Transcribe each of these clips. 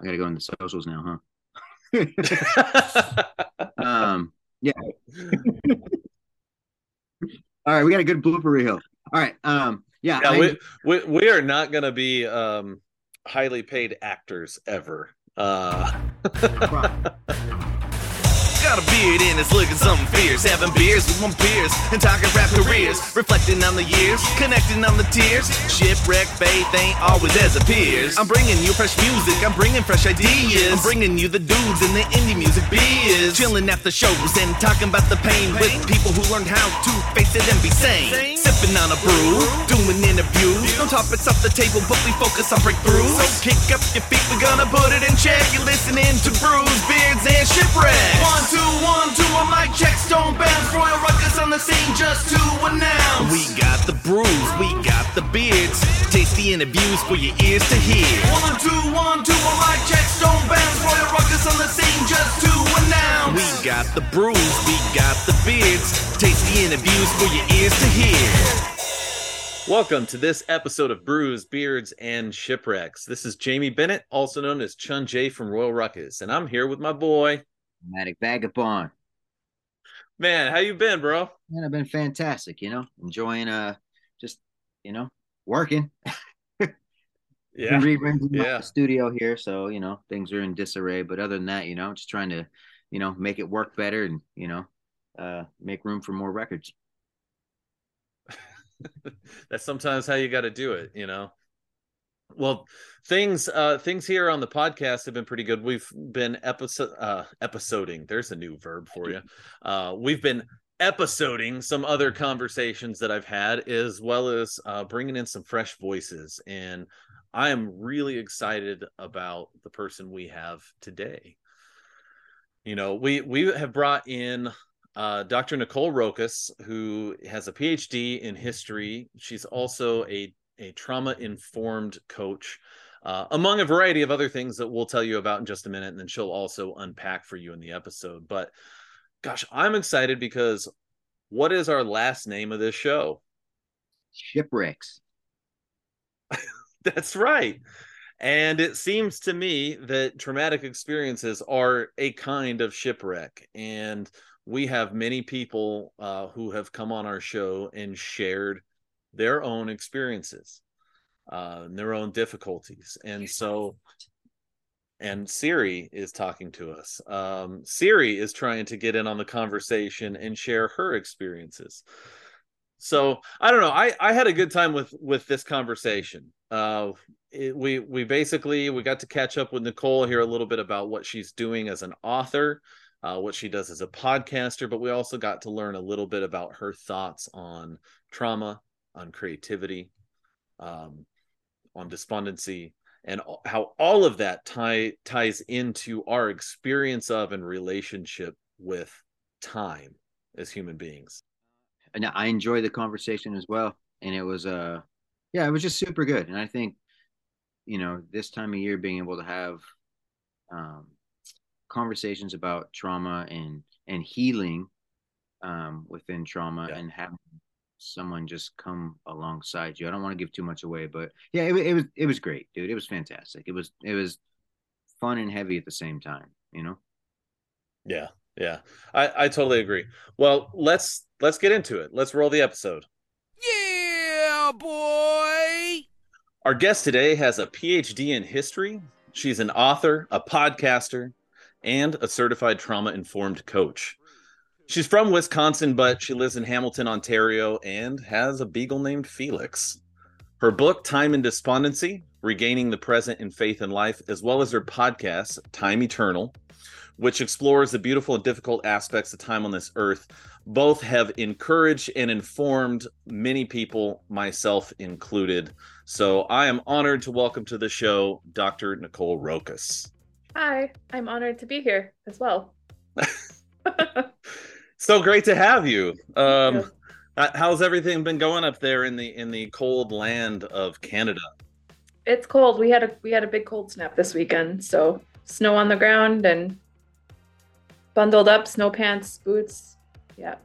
I gotta go into socials now, huh? Yeah. All right, we got a good blooper reel. All right, yeah. Yeah, we are not gonna be highly paid actors ever. Got a beard and it's looking something fierce. Having beers with one peers and talking rap careers. Reflecting on the years, connecting on the tears. Shipwreck faith ain't always as appears. I'm bringing you fresh music, I'm bringing fresh ideas. I'm bringing you the dudes and the indie music biz. Chilling after shows and talking about the pain with people who learned how to face it and be sane. Sipping on a brew, doing interviews. No topics off the table, but we focus on breakthroughs. So kick up your feet, we're gonna put it in check. You're listening to brews, beards, and shipwrecks. 1, 2, 1, 2, a mic check, stone bounce. Royal Ruckus on the scene just to announce. We got the brews, we got the beards. Tasty interviews for your ears to hear. 1, 2, 1, 2, a mic check, stone bounce. Royal Ruckus on the scene just to announce. We got the brews, we got the beards. Tasty interviews for your ears to hear. Welcome to this episode of Brews, Beards, and Shipwrecks. This is Jamie Bennett, also known as Chun Jay from Royal Ruckus, and I'm here with my boy... Nomadic Vagabond. Man, how you been, bro? Man, I've been fantastic, you know, enjoying just, you know, working. Yeah. My studio here, so, you know, things are in disarray, but other than that, you know, just trying to, you know, make it work better and, you know, make room for more records. That's sometimes how you got to do it, you know. Well, things here on the podcast have been pretty good. We've been episoding. There's a new verb for you. We've been episoding some other conversations that I've had, as well as bringing in some fresh voices. And I am really excited about the person we have today. You know, we have brought in Dr. Nicole Roccas, who has a PhD in history. She's also a trauma-informed coach, among a variety of other things that we'll tell you about in just a minute, and then she'll also unpack for you in the episode. But gosh, I'm excited because what is our last name of this show? Shipwrecks. That's right. And it seems to me that traumatic experiences are a kind of shipwreck. And we have many people who have come on our show and shared their own experiences, their own difficulties. And so, and Siri is talking to us. Siri is trying to get in on the conversation and share her experiences. So I don't know. I had a good time with this conversation. We got to catch up with Nicole, hear a little bit about what she's doing as an author, what she does as a podcaster, but we also got to learn a little bit about her thoughts on trauma, on creativity, on despondency, and how all of that ties into our experience of and relationship with time as human beings. And I enjoyed the conversation as well. And it was, it was just super good. And I think, you know, this time of year, being able to have conversations about trauma and healing within trauma, and having someone just come alongside you. I don't want to give too much away, but yeah, it was great, dude. It was fantastic. It was fun and heavy at the same time, you know? Yeah. I totally agree. Well, let's get into it. Let's roll the episode. Yeah, boy. Our guest today has a PhD in history. She's an author, a podcaster, and a certified trauma-informed coach. She's from Wisconsin, but she lives in Hamilton, Ontario, and has a beagle named Felix. Her book, Time and Despondency, Regaining the Present in Faith and Life, as well as her podcast, Time Eternal, which explores the beautiful and difficult aspects of time on this earth, both have encouraged and informed many people, myself included. So I am honored to welcome to the show, Dr. Nicole Roccas. Hi, I'm honored to be here as well. So great to have you. How's everything been going up there in the cold land of Canada? It's cold. We had a big cold snap this weekend. So snow on the ground and bundled up, snow pants, boots. Yeah.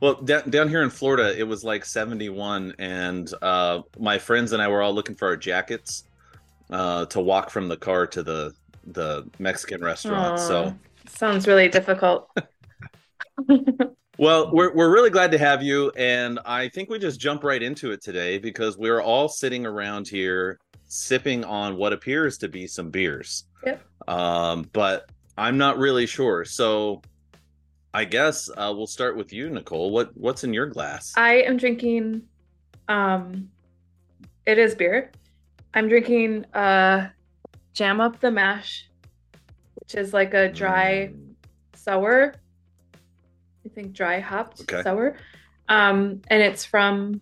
Well, down here in Florida, it was like 71, and my friends and I were all looking for our jackets. to walk from the car to the Mexican restaurant. Aww, so sounds really difficult. Well, we're really glad to have you, and I think we just jump right into it today because we're all sitting around here sipping on what appears to be some beers. Yep. But I'm not really sure. So I guess we'll start with you, Nicole. What's in your glass? I am drinking, it is beer. I'm drinking Jam Up the Mash, which is like a dry sour. I think dry hopped sour. And it's from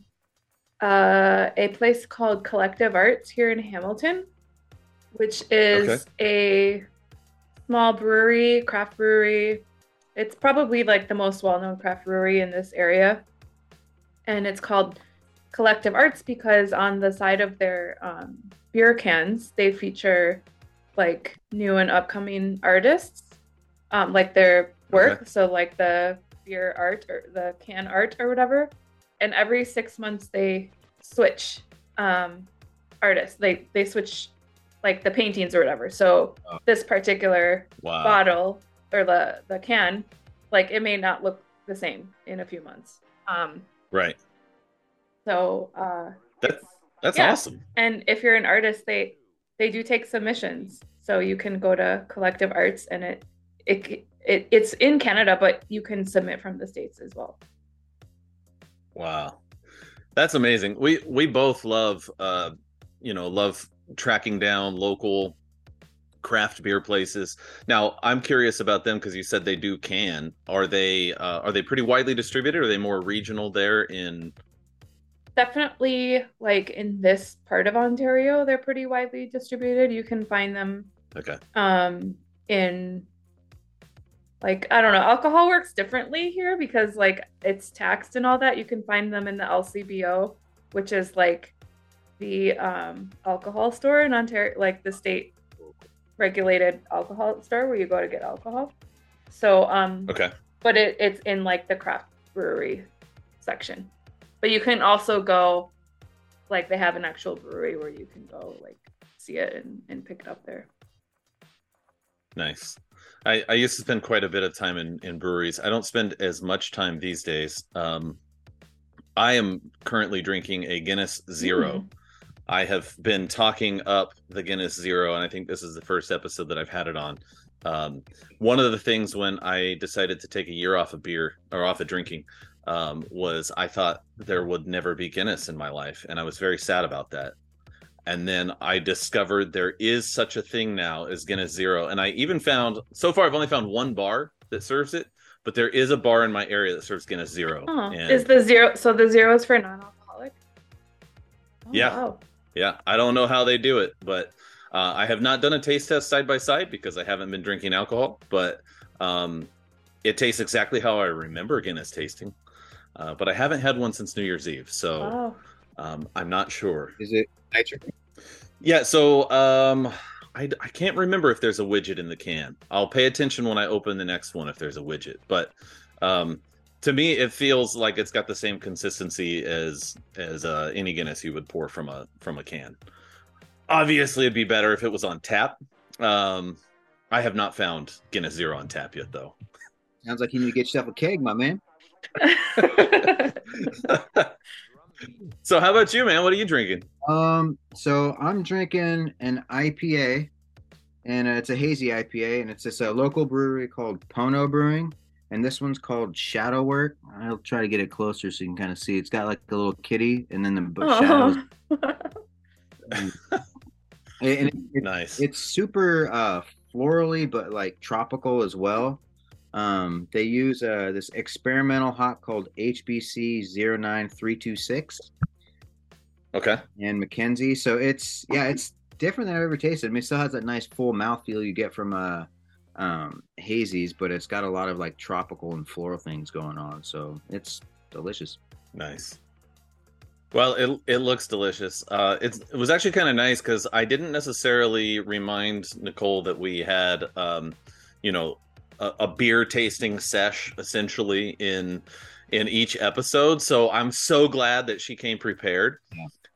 a place called Collective Arts here in Hamilton, which is a small brewery, craft brewery. It's probably like the most well-known craft brewery in this area. And it's called Collective Arts because on the side of their beer cans, they feature like new and upcoming artists, like their work. So like the beer art or the can art or whatever. And every 6 months they switch artists. They switch like the paintings or whatever. So this particular bottle or the can, like it may not look the same in a few months. Right. So that's awesome. And if you're an artist, they do take submissions. So you can go to Collective Arts and it's in Canada, but you can submit from the States as well. Wow. That's amazing. We both love tracking down local craft beer places. Now, I'm curious about them because you said they do can. Are they pretty widely distributed? Or are they more regional there in? Definitely like in this part of Ontario, they're pretty widely distributed. You can find them in like, I don't know, alcohol works differently here because like it's taxed and all that. You can find them in the LCBO, which is like the alcohol store in Ontario, like the state regulated alcohol store where you go to get alcohol. So but it's in like the craft brewery section. But you can also go, like they have an actual brewery where you can go like see it and pick it up there. Nice. I used to spend quite a bit of time in breweries. I don't spend as much time these days. I am currently drinking a Guinness Zero. I have been talking up the Guinness Zero, and I think this is the first episode that I've had it on. One of the things when I decided to take a year off of beer or off of drinking was I thought there would never be Guinness in my life, and I was very sad about that. And then I discovered there is such a thing now as Guinness Zero. And I even found, so far I've only found one bar that serves it, but there is a bar in my area that serves Guinness Zero. Oh, and is the Zero, so the Zero is for non-alcoholic? Oh, yeah. Wow. Yeah. I don't know how they do it, but I have not done a taste test side by side because I haven't been drinking alcohol, but it tastes exactly how I remember Guinness tasting. But I haven't had one since New Year's Eve, so I'm not sure. Is it nitric? Yeah, so I can't remember if there's a widget in the can. I'll pay attention when I open the next one if there's a widget. But to me, it feels like it's got the same consistency as any Guinness you would pour from a can. Obviously, it'd be better if it was on tap. I have not found Guinness Zero on tap yet, though. Sounds like you need to get yourself a keg, my man. So how about you, man? What are you drinking? So I'm drinking an IPA, and it's a hazy IPA, and it's this local brewery called Pono Brewing, and this one's called Shadow Work. I'll try to get it closer so you can kind of see. It's got like a little kitty, and then the shadows. And it's nice. It's super florally, but like tropical as well. They use this experimental hop called HBC 09326. Okay. And McKenzie. So it's different than I've ever tasted. I mean, it still has that nice full mouthfeel you get from hazies, but it's got a lot of like tropical and floral things going on. So it's delicious. Nice. Well, it looks delicious. It was actually kind of nice because I didn't necessarily remind Nicole that we had, a beer tasting sesh essentially in each episode. So I'm so glad that she came prepared.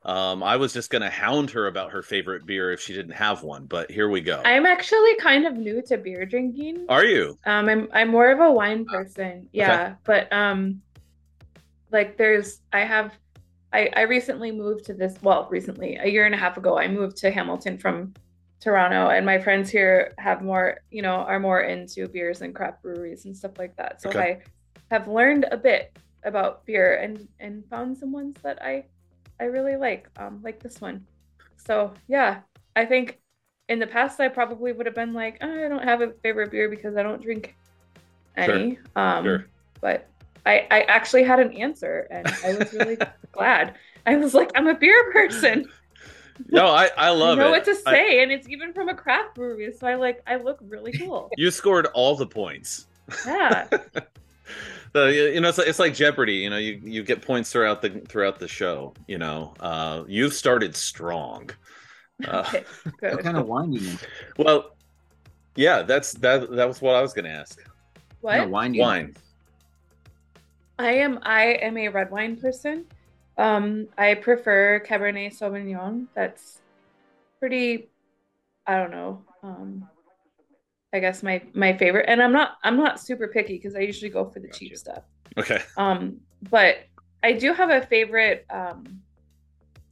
I was just going to hound her about her favorite beer if she didn't have one, but here we go. I'm actually kind of new to beer drinking. Are you? I'm more of a wine person. Yeah. Okay. But I recently moved to this, well, recently, a year and a half ago, I moved to Hamilton from Toronto, and my friends here have more, you know, are more into beers and craft breweries and stuff like that. So okay. I have learned a bit about beer and found some ones that I really like this one. So yeah, I think in the past I probably would have been like, oh, I don't have a favorite beer because I don't drink any. Sure. But I actually had an answer, and I was really glad. I was like, I'm a beer person. No, I love it. I know what to say, and it's even from a craft brewery, so I look really cool. You scored all the points. Yeah. So, you know, it's like Jeopardy. You know, you get points throughout the show. You know, you've started strong. Okay, good. What kind of wine do you make? Well, yeah, that was what I was going to ask. What kind of wine? I am a red wine person. I prefer Cabernet Sauvignon. That's pretty. I don't know. I guess my favorite, and I'm not super picky because I usually go for the cheap stuff. Okay. But I do have a favorite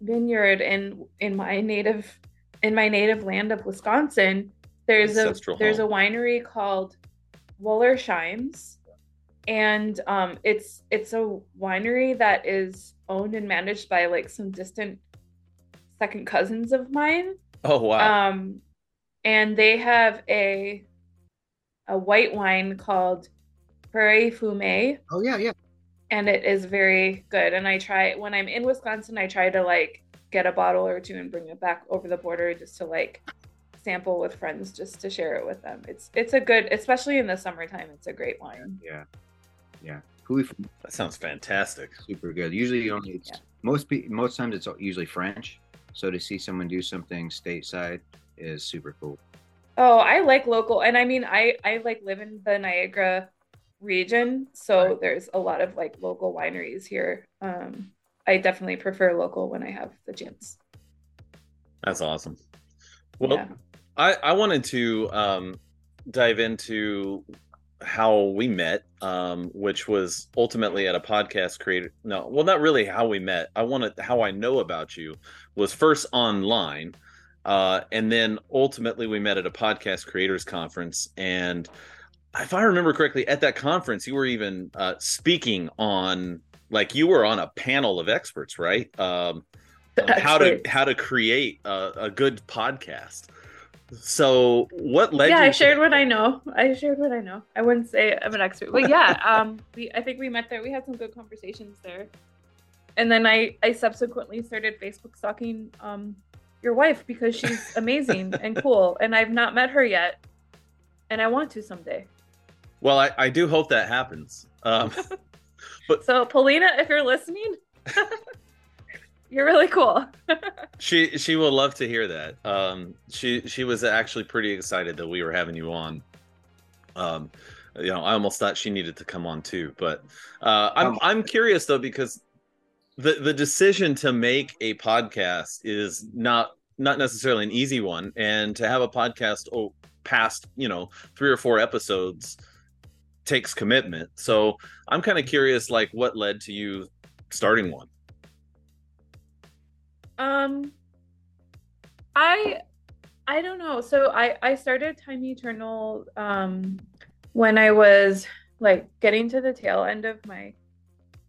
vineyard in my native land of Wisconsin. There's a winery called Wollersheim's, and it's a winery that is owned and managed by like some distant second cousins of mine. Oh wow. And they have a white wine called Prairie Fume. Oh yeah. And it is very good. And I try, when I'm in Wisconsin, I try to like get a bottle or two and bring it back over the border just to like sample with friends, just to share it with them. It's a good, especially in the summertime, it's a great wine. Yeah. That sounds fantastic. Super good. Usually you only most times it's usually French. So to see someone do something stateside is super cool. Oh, I like local, and I mean, I like live in the Niagara region, so right. There's a lot of like local wineries here. I definitely prefer local when I have the chance. That's awesome. Well, yeah. I wanted to dive into how we met, which was ultimately at a podcast creator. No, well, not really how we met. How I know about you was first online. And then ultimately we met at a podcast creators conference, and if I remember correctly, at that conference you were even speaking on, like, you were on a panel of experts, right? How to create a good podcast. So what led you? I shared what I know. I wouldn't say I'm an expert, but yeah, I think we met there. We had some good conversations there, and then I subsequently started Facebook stalking your wife because she's amazing and cool, and I've not met her yet, and I want to someday. Well, I do hope that happens. But so Paulina, if you're listening, you're really cool. She will love to hear that. She was actually pretty excited that we were having you on. You know, I almost thought she needed to come on too, but I'm curious though, because the decision to make a podcast is not necessarily an easy one, and to have a podcast past, you know, 3 or 4 episodes takes commitment. So I'm kind of curious, like, what led to you starting one? I don't know. So I started Time Eternal when I was like getting to the tail end of my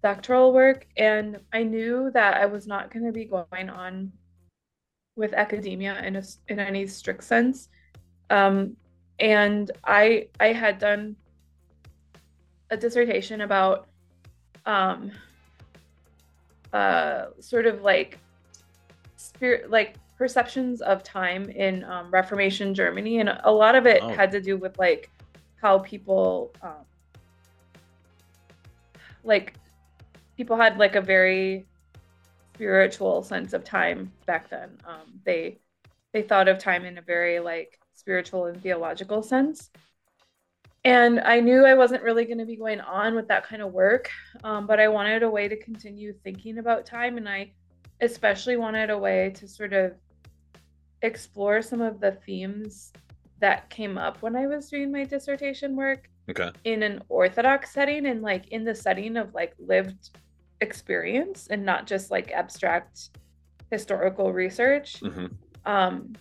doctoral work, and I knew that I was not going to be going on with academia in any strict sense, and I had done a dissertation about sort of like spirit, like perceptions of time in Reformation Germany, and a lot of it had to do with like how people had like a very spiritual sense of time back then. They thought of time in a very like spiritual and theological sense. And I knew I wasn't really going to be going on with that kind of work, but I wanted a way to continue thinking about time. And I especially wanted a way to sort of explore some of the themes that came up when I was doing my dissertation work in an Orthodox setting, and like in the setting of like lived experience and not just like abstract historical research. And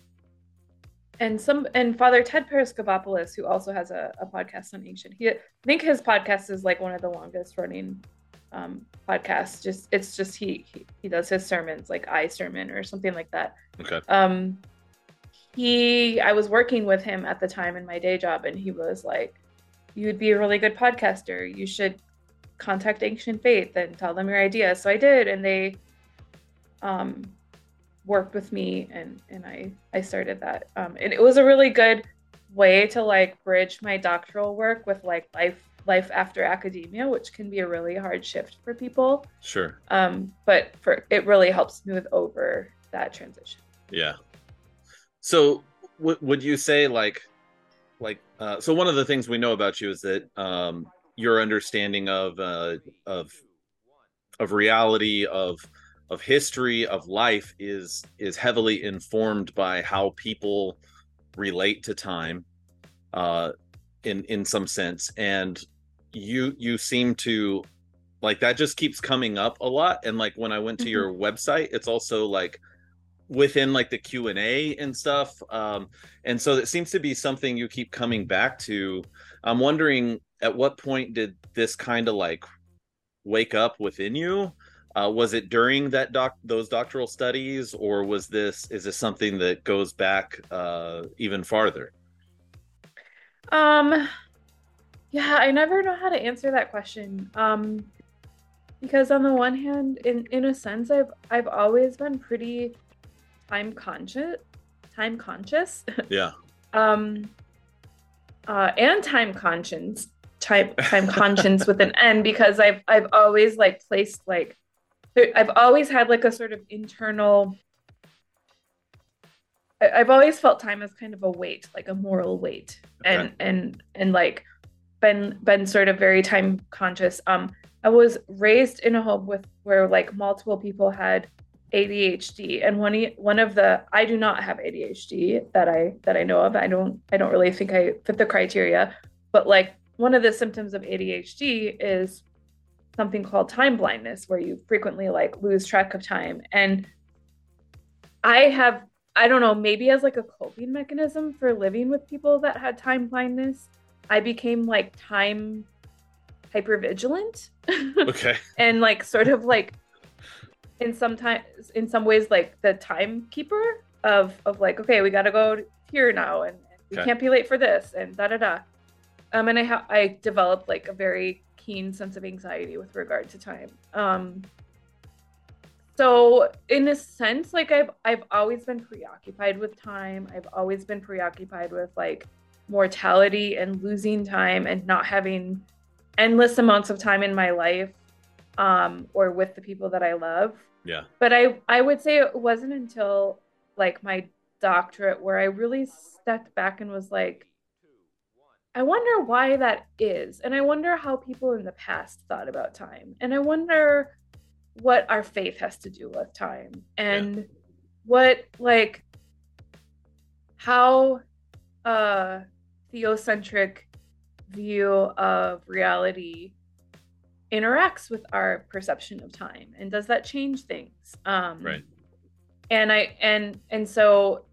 Father Ted Pereskopoulos, who also has a podcast on ancient, I think his podcast is like one of the longest running podcasts. He does his sermons like I Sermon or something like that. I was working with him at the time in my day job, and he was like, you'd be a really good podcaster. You should contact Ancient Faith and tell them your idea. So I did, and they worked with me, and I started that. And it was a really good way to like bridge my doctoral work with like life after academia, which can be a really hard shift for people. Sure. But it really helps smooth over that transition. Yeah. So would you say so one of the things we know about you is that your understanding of reality, of history, of life is heavily informed by how people relate to time in some sense. And you seem to like that just keeps coming up a lot. And like when I went to your website, it's also like within like the Q&A and stuff. And so that seems to be something you keep coming back to. I'm wondering at what point did this kind of like wake up within you? Was it during that those doctoral studies, or is this something that goes back even farther? Yeah, I never know how to answer that question. Because on the one hand, in a sense, I've always been pretty time conscious. Yeah. And time conscience with an N, because I've always like placed like, I've always had like a sort of internal, I've always felt time as kind of a weight, like a moral weight, and like been sort of very time conscious. I was raised in a home where like multiple people had ADHD, and I do not have ADHD that I know of. I don't really think I fit the criteria, but like one of the symptoms of ADHD is something called time blindness, where you frequently like lose track of time. And I don't know, maybe as like a coping mechanism for living with people that had time blindness, I became like time hypervigilant. Okay. And like sort of like in some ways like the timekeeper of like, okay, we got to go here now, and we can't be late for this, and da da da. And I developed like a very keen sense of anxiety with regard to time. So in a sense, like I've always been preoccupied with time. I've always been preoccupied with like mortality and losing time and not having endless amounts of time in my life, or with the people that I love. Yeah. But I would say it wasn't until like my doctorate where I really stepped back and was like, I wonder why that is. And I wonder how people in the past thought about time. And I wonder what our faith has to do with time, and what like how a theocentric view of reality interacts with our perception of time, and does that change things? Right. And so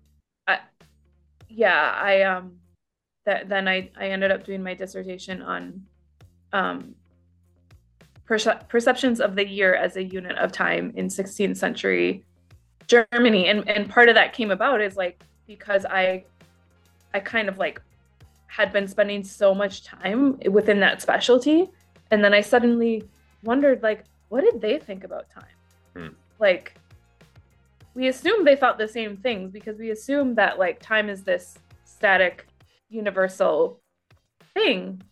I ended up doing my dissertation on perceptions of the year as a unit of time in 16th century Germany. And part of that came about is like because I kind of like had been spending so much time within that specialty. And then I suddenly wondered, like, what did they think about time? Like, we assumed they thought the same things, because we assumed that, like, time is this static, universal thing.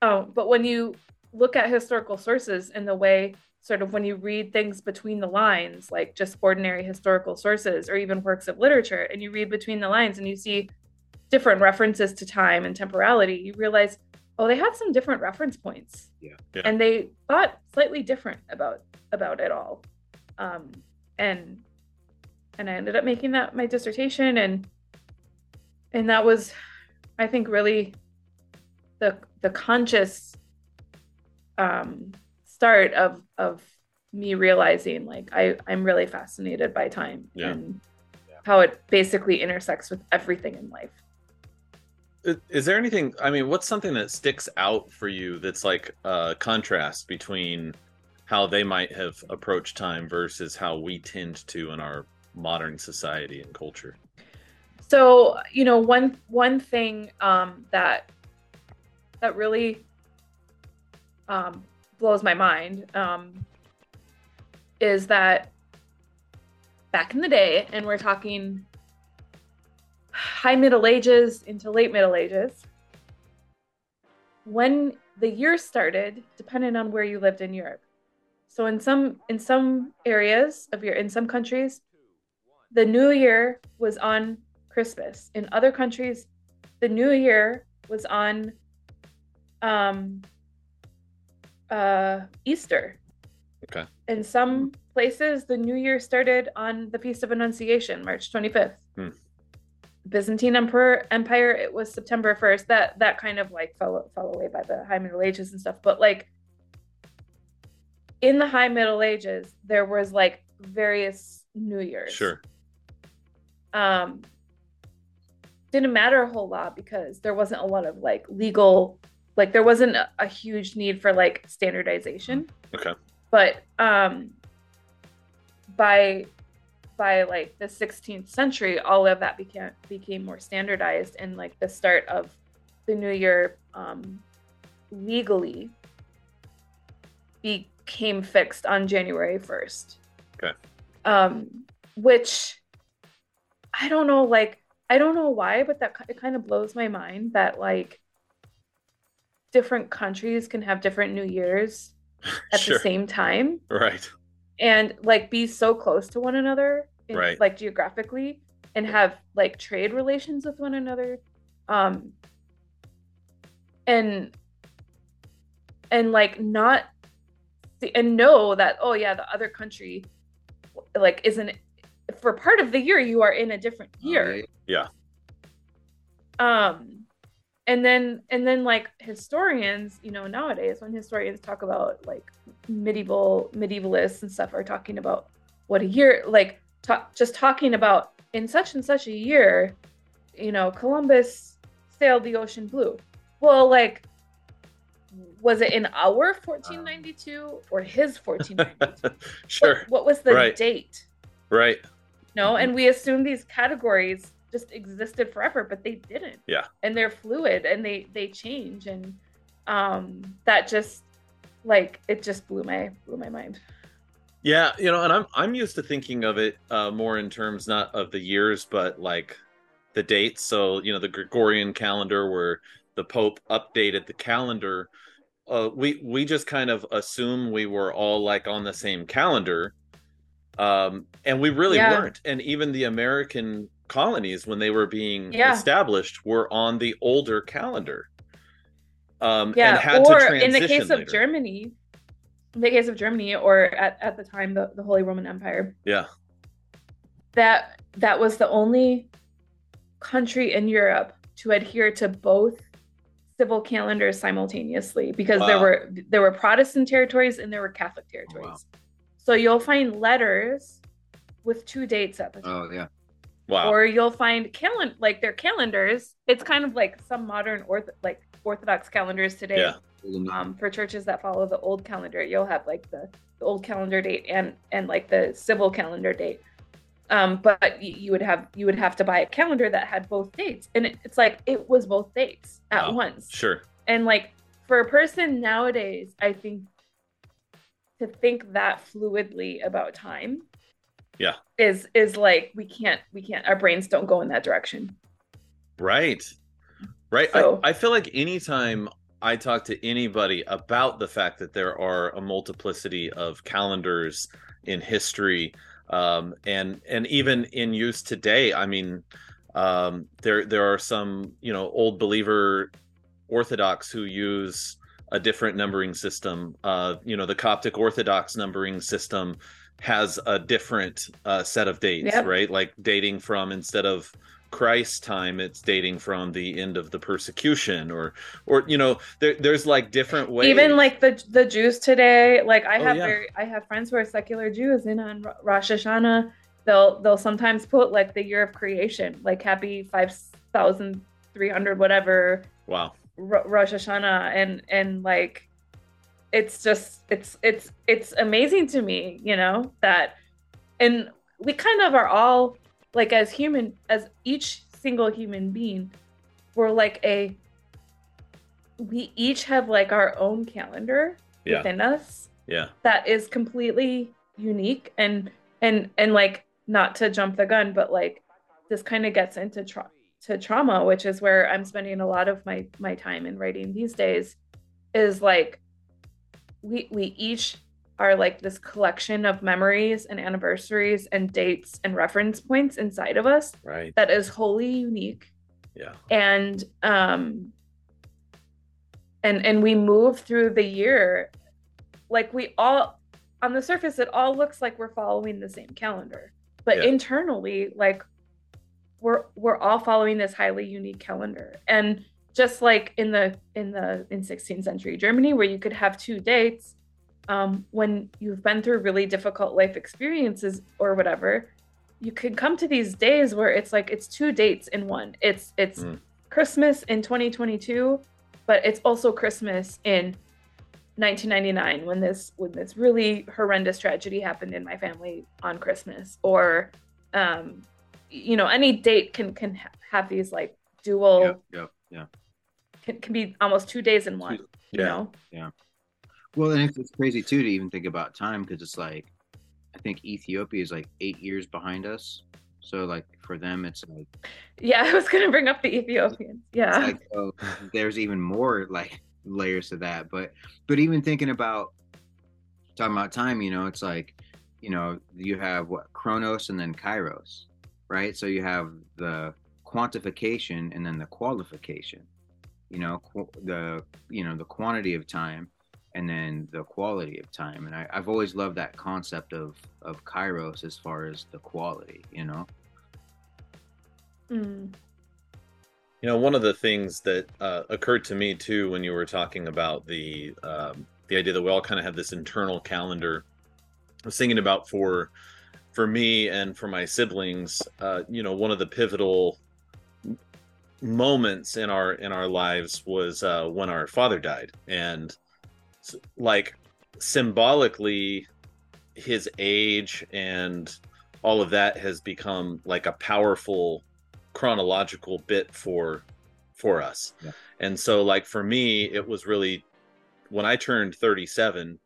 But when you look at historical sources and the way, sort of when you read things between the lines, like just ordinary historical sources or even works of literature, and you read between the lines and you see different references to time and temporality, you realize, oh, they have some different reference points. Yeah. And they thought slightly different about it all. And I ended up making that my dissertation, and that was, I think, really the conscious start of me realizing, like, I'm really fascinated by time and how it basically intersects with everything in life. Is there anything, I mean, what's something that sticks out for you that's like a contrast between how they might have approached time versus how we tend to in our modern society and culture? So, you know, one thing that really blows my mind is that back in the day, and we're talking high Middle Ages into late Middle Ages, when the year started depended on where you lived in Europe. So in some areas in some countries, the new year was on Christmas. In other countries, the new year was on Easter. Okay. In some places, the new year started on the Feast of Annunciation, March 25th. Byzantine Empire, it was September 1st. That kind of like fell away by the High Middle Ages and stuff. But like in the High Middle Ages, there was like various New Years. Sure. Didn't matter a whole lot because there wasn't a lot of like legal, like there wasn't a huge need for like standardization. Okay. But by like the 16th century, all of that became more standardized, and like the start of the new year legally became fixed on January 1st. Okay. Which I don't know, like, I don't know why, but that it kind of blows my mind that like different countries can have different New Years at the same time. Right. And like be so close to one another, in, like geographically, and have like trade relations with one another. And like not, and know that, oh yeah, the other country like isn't, for part of the year, you are in a different year. Yeah. And then like historians, you know, nowadays when historians talk about like medievalists and stuff are talking about what a year, like just talking about in such and such a year, you know, Columbus sailed the ocean blue. Well, like, was it in our 1492 or his 1492? Sure. What was the date? Right. No, and we assume these categories just existed forever, but they didn't. Yeah. And they're fluid, and they change, and that just like it just blew my mind. Yeah, you know, and I'm used to thinking of it more in terms not of the years, but like the dates. So, you know, the Gregorian calendar, where the Pope updated the calendar, we just kind of assume we were all like on the same calendar, and we really weren't. And even the American colonies, when they were being established, were on the older calendar, and had to transition. Or in the case of Germany, or at the time the Holy Roman Empire, that was the only country in Europe to adhere to both civil calendars simultaneously, because there were Protestant territories and there were Catholic territories. Oh, wow. So you'll find letters with two dates at the time. Oh yeah. Wow. Or you'll find their calendars. It's kind of like some modern Orthodox calendars today. Yeah. For churches that follow the old calendar, you'll have like the old calendar date and like the civil calendar date. But you would have to buy a calendar that had both dates, and it's like it was both dates at once. Sure. And like for a person nowadays, I think to think that fluidly about time, is like we can't. Our brains don't go in that direction. Right. So, I feel like anytime I talk to anybody about the fact that there are a multiplicity of calendars in history. And even in use today, I mean, there are some, you know, old believer Orthodox who use a different numbering system. You know, the Coptic Orthodox numbering system has a different set of dates, yep. right? Like dating from, instead of Christ's time, it's dating from the end of the persecution, or you know, there's like different ways. Even like the Jews today, like I have friends who are secular Jews, and on Rosh Hashanah they'll sometimes put like the year of creation, like happy 5,300 whatever. Wow. Rosh Hashanah, and like it's just it's amazing to me, you know, that, and we kind of are all. Like as each single human being, we're like we each have like our own calendar yeah. within us. Yeah. That is completely unique, and like, not to jump the gun, but like this kind of gets into trauma, which is where I'm spending a lot of my time in writing these days, is like we each are like this collection of memories and anniversaries and dates and reference points inside of us, right. that is wholly unique. Yeah. And we move through the year, like we all, on the surface, it all looks like we're following the same calendar, but yeah. internally, like we're all following this highly unique calendar. And just like in 16th century Germany, where you could have two dates, when you've been through really difficult life experiences or whatever, you can come to these days where it's like it's two dates in one. It's Christmas in 2022, but it's also Christmas in 1999 when this really horrendous tragedy happened in my family on Christmas. Or you know, any date can have these like dual yeah. Can be almost 2 days in one. Yeah, you know? Yeah. Well, and it's crazy too to even think about time, because it's like, I think Ethiopia is like 8 years behind us. So like for them, it's like, yeah, I was gonna bring up the Ethiopians. Yeah, like, oh, there's even more like layers to that. But even thinking about talking about time, you know, it's like, you know, you have what, Chronos and then Kairos, right? So you have the quantification and then the qualification. You know, the quantity of time. And then the quality of time. And I've always loved that concept of Kairos as far as the quality, you know? Mm. You know, one of the things that occurred to me too, when you were talking about the idea that we all kind of have this internal calendar, I was thinking about for me and for my siblings, you know, one of the pivotal moments in our lives was when our father died. And like symbolically, his age and all of that has become like a powerful chronological bit for us. Yeah. And so like for me, it was really when I turned 37,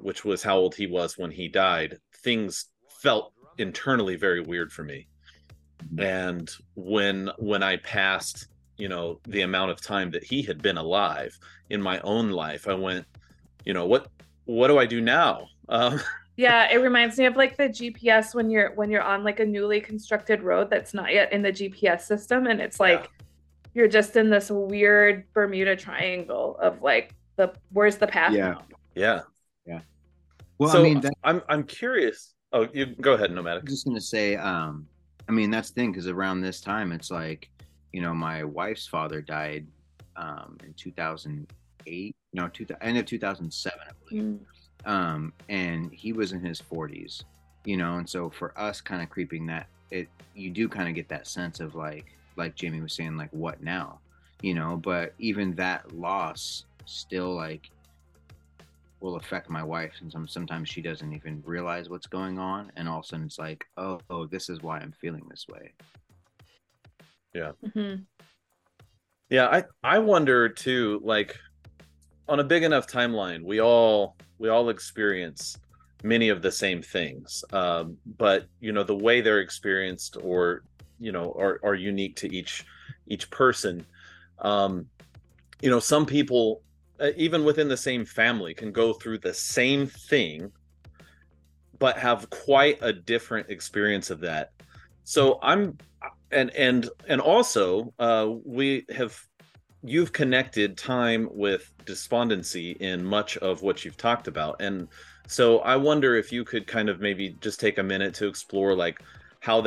which was how old he was when he died, things felt internally very weird for me. And when I passed, you know, the amount of time that he had been alive in my own life, I went, you know, what do I do now? Yeah, it reminds me of like the GPS when you're on like a newly constructed road that's not yet in the GPS system, and it's like you're just in this weird Bermuda Triangle of like where's the path now? Yeah. Yeah. Well, so I mean, I'm curious. Oh, you go ahead, Nomadic. I'm just gonna say, I mean, that's the thing, because around this time, it's like, you know, my wife's father died in 2008, no, end of 2007, I believe. Mm. And he was in his 40s, you know, and so for us kind of creeping that, you do kind of get that sense of like Jamie was saying, like, what now? You know, but even that loss still like will affect my wife, and sometimes she doesn't even realize what's going on, and all of a sudden it's like, oh, this is why I'm feeling this way. Yeah. Mm-hmm. Yeah. I wonder too, like on a big enough timeline, we all experience many of the same things. But you know, the way they're experienced, or, you know, are unique to each person. You know, some people, even within the same family, can go through the same thing, but have quite a different experience of that. So I'm, and also we have you've connected time with despondency in much of what you've talked about. And so I wonder if you could kind of maybe just take a minute to explore like how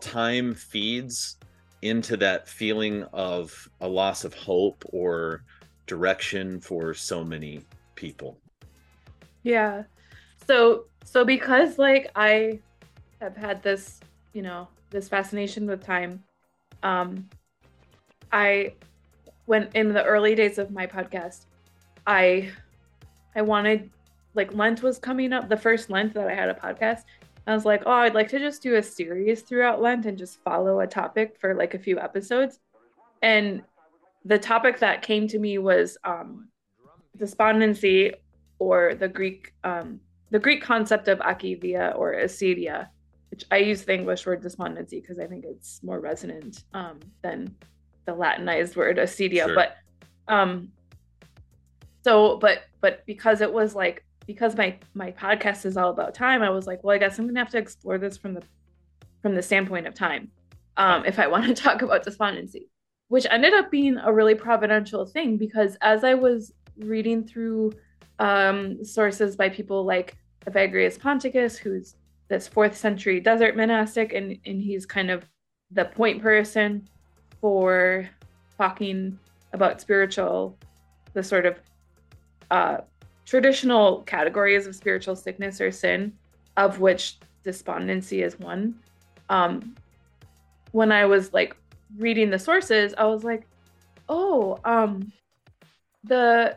time feeds into that feeling of a loss of hope or direction for so many people. Yeah. So because like I have had this, you know, this fascination with time, when in the early days of my podcast, I wanted, like, Lent was coming up, the first Lent that I had a podcast. I was like, oh, I'd like to just do a series throughout Lent and just follow a topic for like a few episodes. And the topic that came to me was despondency, or the Greek concept of akivia or acedia, which I use the English word despondency because I think it's more resonant than the Latinized word acedia. Sure. But because it was like, because my podcast is all about time, I was like, well, I guess I'm gonna have to explore this from the standpoint of time, if I want to talk about despondency, which ended up being a really providential thing, because as I was reading through sources by people like Evagrius Ponticus, who's this 4th century desert monastic, and he's kind of the point person for talking about the sort of traditional categories of spiritual sickness or sin, of which despondency is one. When I was like reading the sources, I was like, the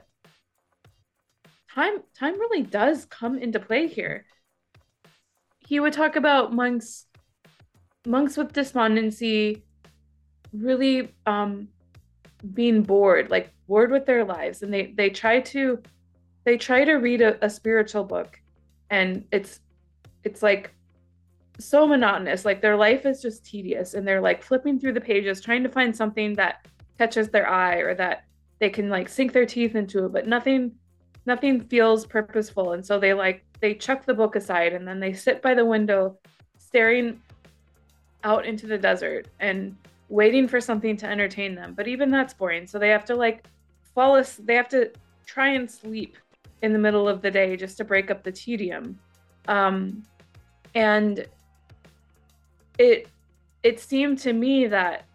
time really does come into play here. He would talk about monks with despondency really being bored with their lives, and they try to read a spiritual book, and it's like so monotonous, like their life is just tedious, and they're like flipping through the pages trying to find something that catches their eye or that they can like sink their teeth into, but nothing feels purposeful. And so they chuck the book aside, and then they sit by the window staring out into the desert and waiting for something to entertain them. But even that's boring. So they have to they have to try and sleep in the middle of the day just to break up the tedium. And it seemed to me that,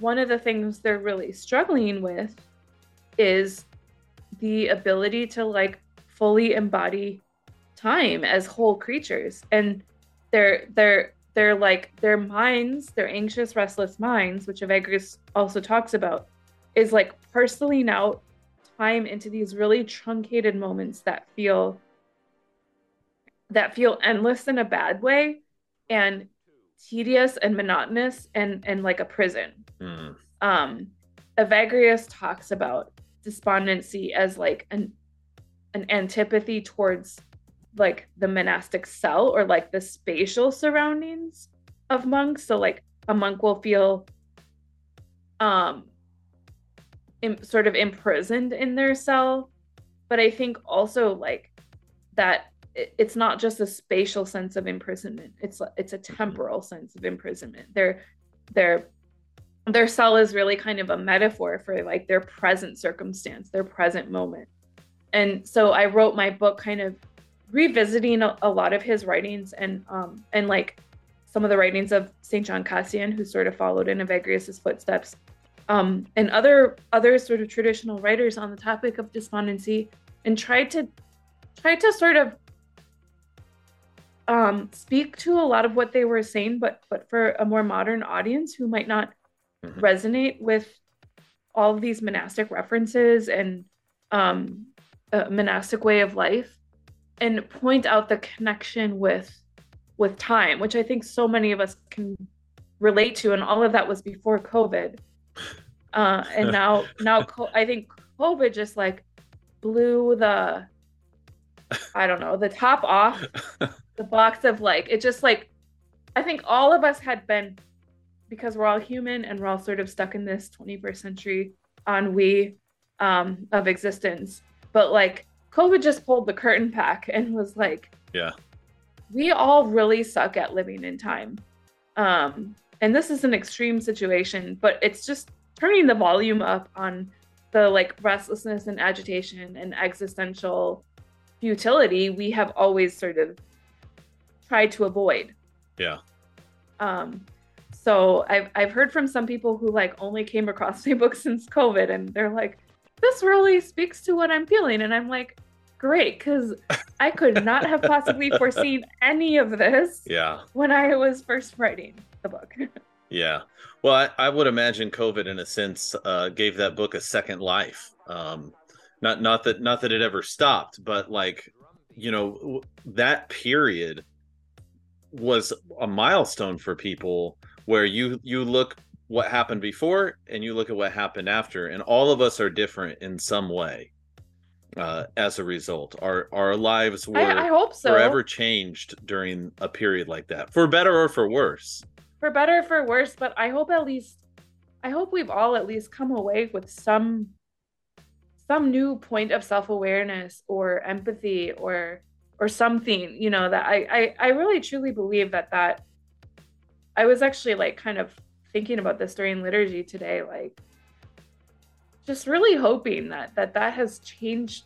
one of the things they're really struggling with is the ability to like fully embody time as whole creatures. And they're like, their minds, their anxious, restless minds, which Evagrius also talks about, is like parceling out time into these really truncated moments that feel endless in a bad way, and tedious and monotonous and like a prison. Mm. Evagrius talks about despondency as like an antipathy towards like the monastic cell, or like the spatial surroundings of monks. So like a monk will feel sort of imprisoned in their cell. But I think also like that it's not just a spatial sense of imprisonment. It's a temporal sense of imprisonment. Their cell is really kind of a metaphor for like their present circumstance, their present moment. And so I wrote my book kind of revisiting a lot of his writings, and like some of the writings of Saint John Cassian, who sort of followed in Evagrius's footsteps, and other sort of traditional writers on the topic of despondency, and tried to sort of speak to a lot of what they were saying, but for a more modern audience who might not resonate with all of these monastic references and a monastic way of life, and point out the connection with time, which I think so many of us can relate to. And all of that was before COVID. And now I think COVID just like blew the top off the box of like, it just like, I think all of us had been, because we're all human and we're all sort of stuck in this 21st century ennui of existence. But like COVID just pulled the curtain back and was like, yeah, we all really suck at living in time. And this is an extreme situation, but it's just turning the volume up on the restlessness and agitation and existential futility we have always sort of tried to avoid. Yeah. So I've heard from some people who only came across my book since COVID, and they're like, this really speaks to what I'm feeling. And I'm like, great, because I could not have possibly foreseen any of this when I was first writing the book. Yeah. Well, I would imagine COVID, in a sense, gave that book a second life. Not that it ever stopped, but that period was a milestone for people where you look what happened before and you look at what happened after, and all of us are different in some way. As a result, our lives were I hope so. Forever changed during a period like that, for better or for worse. For better or for worse, but I hope we've all at least come away with some new point of self-awareness or empathy or something, that I really truly believe that I was actually kind of thinking about this during liturgy today, just really hoping that has changed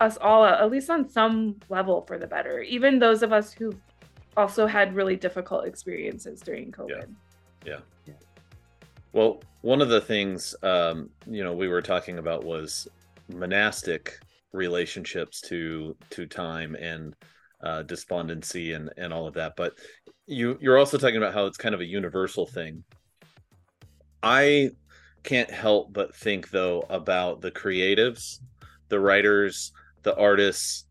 us all, at least on some level, for the better, even those of us who've also had really difficult experiences during COVID. Yeah. Well, one of the things, we were talking about was monastic relationships to time and despondency and all of that. But you're also talking about how it's kind of a universal thing. I can't help but think, though, about the creatives, the writers, the artists.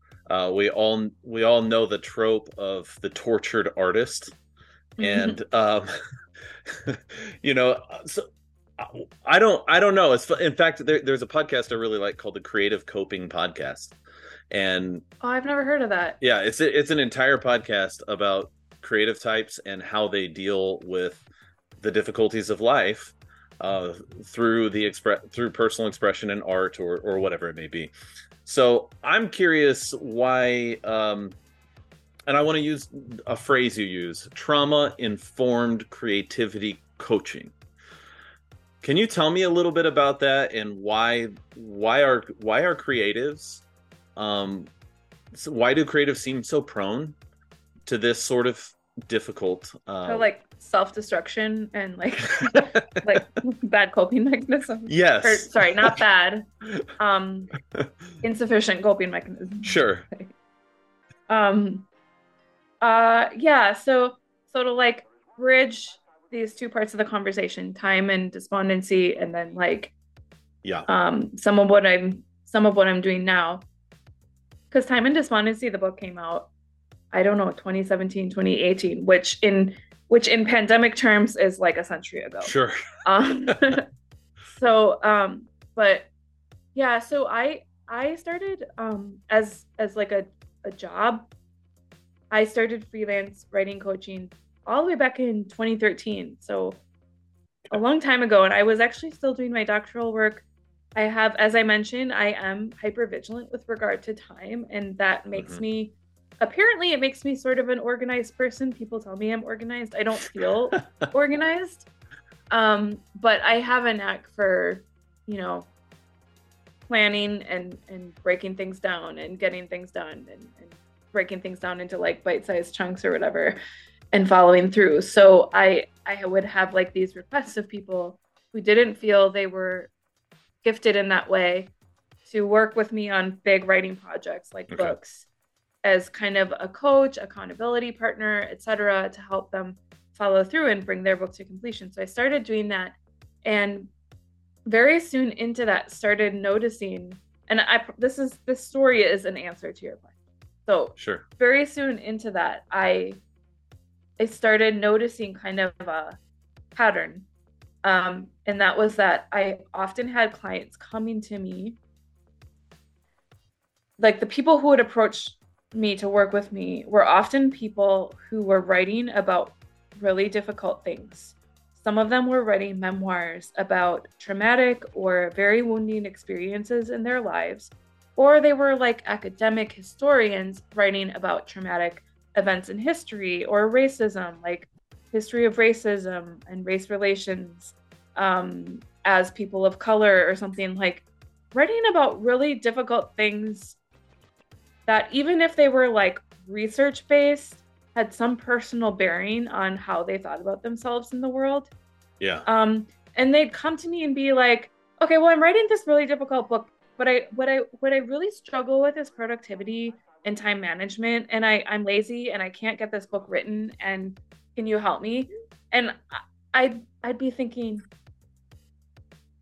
We all know the trope of the tortured artist, and So I don't know. In fact, there's a podcast I really like called the Creative Coping Podcast, and oh, I've never heard of that. Yeah, it's an entire podcast about creative types and how they deal with the difficulties of life. Through personal expression in art or whatever it may be. So I'm curious why, and I want to use a phrase you use, trauma-informed creativity coaching. Can you tell me a little bit about that and why are creatives, so why do creatives seem so prone to this sort of difficult self-destruction and bad coping mechanisms? Yes. Or, sorry, not bad. Insufficient coping mechanisms. Sure. So to bridge these two parts of the conversation, time and despondency, and then some of what I'm doing now. Because Time and Despondency, the book came out, I don't know, 2017, 2018, which in pandemic terms is a century ago. Sure. So I started as a job. I started freelance writing coaching all the way back in 2013. So a long time ago, and I was actually still doing my doctoral work. I have, as I mentioned, I am hypervigilant with regard to time, and that makes me apparently it makes me sort of an organized person. People tell me I'm organized. I don't feel organized. But I have a knack for, planning and breaking things down and getting things done and breaking things down into bite-sized chunks or whatever and following through. So I would have these requests of people who didn't feel they were gifted in that way to work with me on big writing projects books, as kind of a coach, accountability partner, etc., to help them follow through and bring their book to completion. So I started doing that, and very soon into that started noticing, and this story is an answer to your question. So sure. Very soon into that, I started noticing kind of a pattern. And that was that I often had clients coming to me, the people who would approach me to work with me were often people who were writing about really difficult things. Some of them were writing memoirs about traumatic or very wounding experiences in their lives, or they were academic historians writing about traumatic events in history or racism, history of racism and race relations, as people of color or something, like writing about really difficult things that, even if they were like research-based, had some personal bearing on how they thought about themselves in the world. Yeah. And they'd come to me and be like, okay, well, I'm writing this really difficult book, but what I really struggle with is productivity and time management, and I'm lazy and I can't get this book written, and can you help me? And I'd be thinking,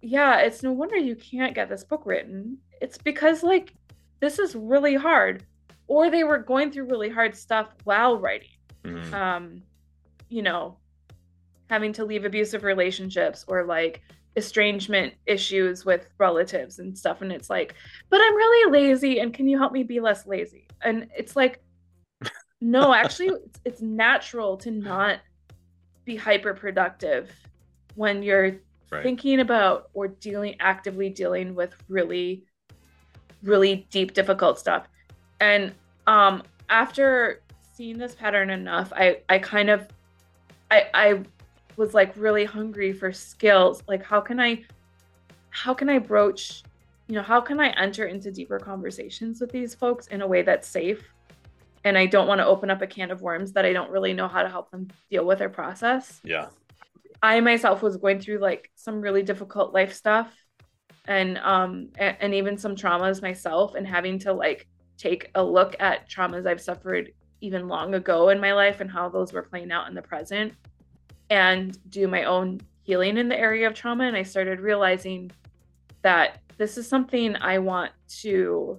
yeah, it's no wonder you can't get this book written. It's because like this is really hard, or they were going through really hard stuff while writing. Mm-hmm. You know, having to leave abusive relationships or like estrangement issues with relatives and stuff. And it's like, but I'm really lazy, and can you help me be less lazy? And it's like, no, actually it's natural to not be hyper productive when you're right. thinking about or actively dealing with really, really deep, difficult stuff. And after seeing this pattern enough, I was like really hungry for skills. Like, how can I broach, you know, how can I enter into deeper conversations with these folks in a way that's safe? And I don't want to open up a can of worms that I don't really know how to help them deal with or process. Yeah. I myself was going through like some really difficult life stuff and even some traumas myself, and having to like take a look at traumas I've suffered even long ago in my life and how those were playing out in the present, and do my own healing in the area of trauma. And I started realizing that this is something I want to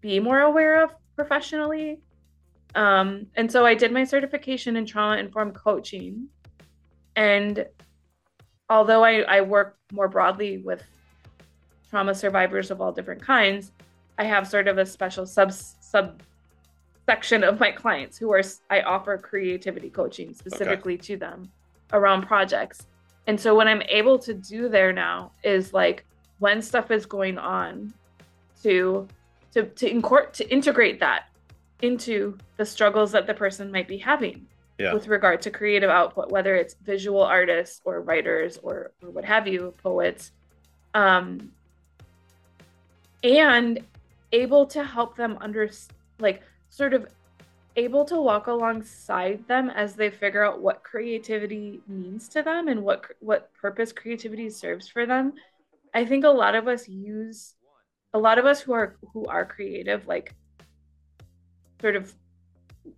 be more aware of professionally. And so I did my certification in trauma-informed coaching. And although I work more broadly with trauma survivors of all different kinds, I have sort of a special subsection of my clients who are, I offer creativity coaching specifically to them around projects. And so what I'm able to do there now is like, when stuff is going on, to integrate that into the struggles that the person might be having with regard to creative output, whether it's visual artists or writers or what have you, poets, and able to help them able to walk alongside them as they figure out what creativity means to them and what purpose creativity serves for them. I think a lot of us who are creative, like sort of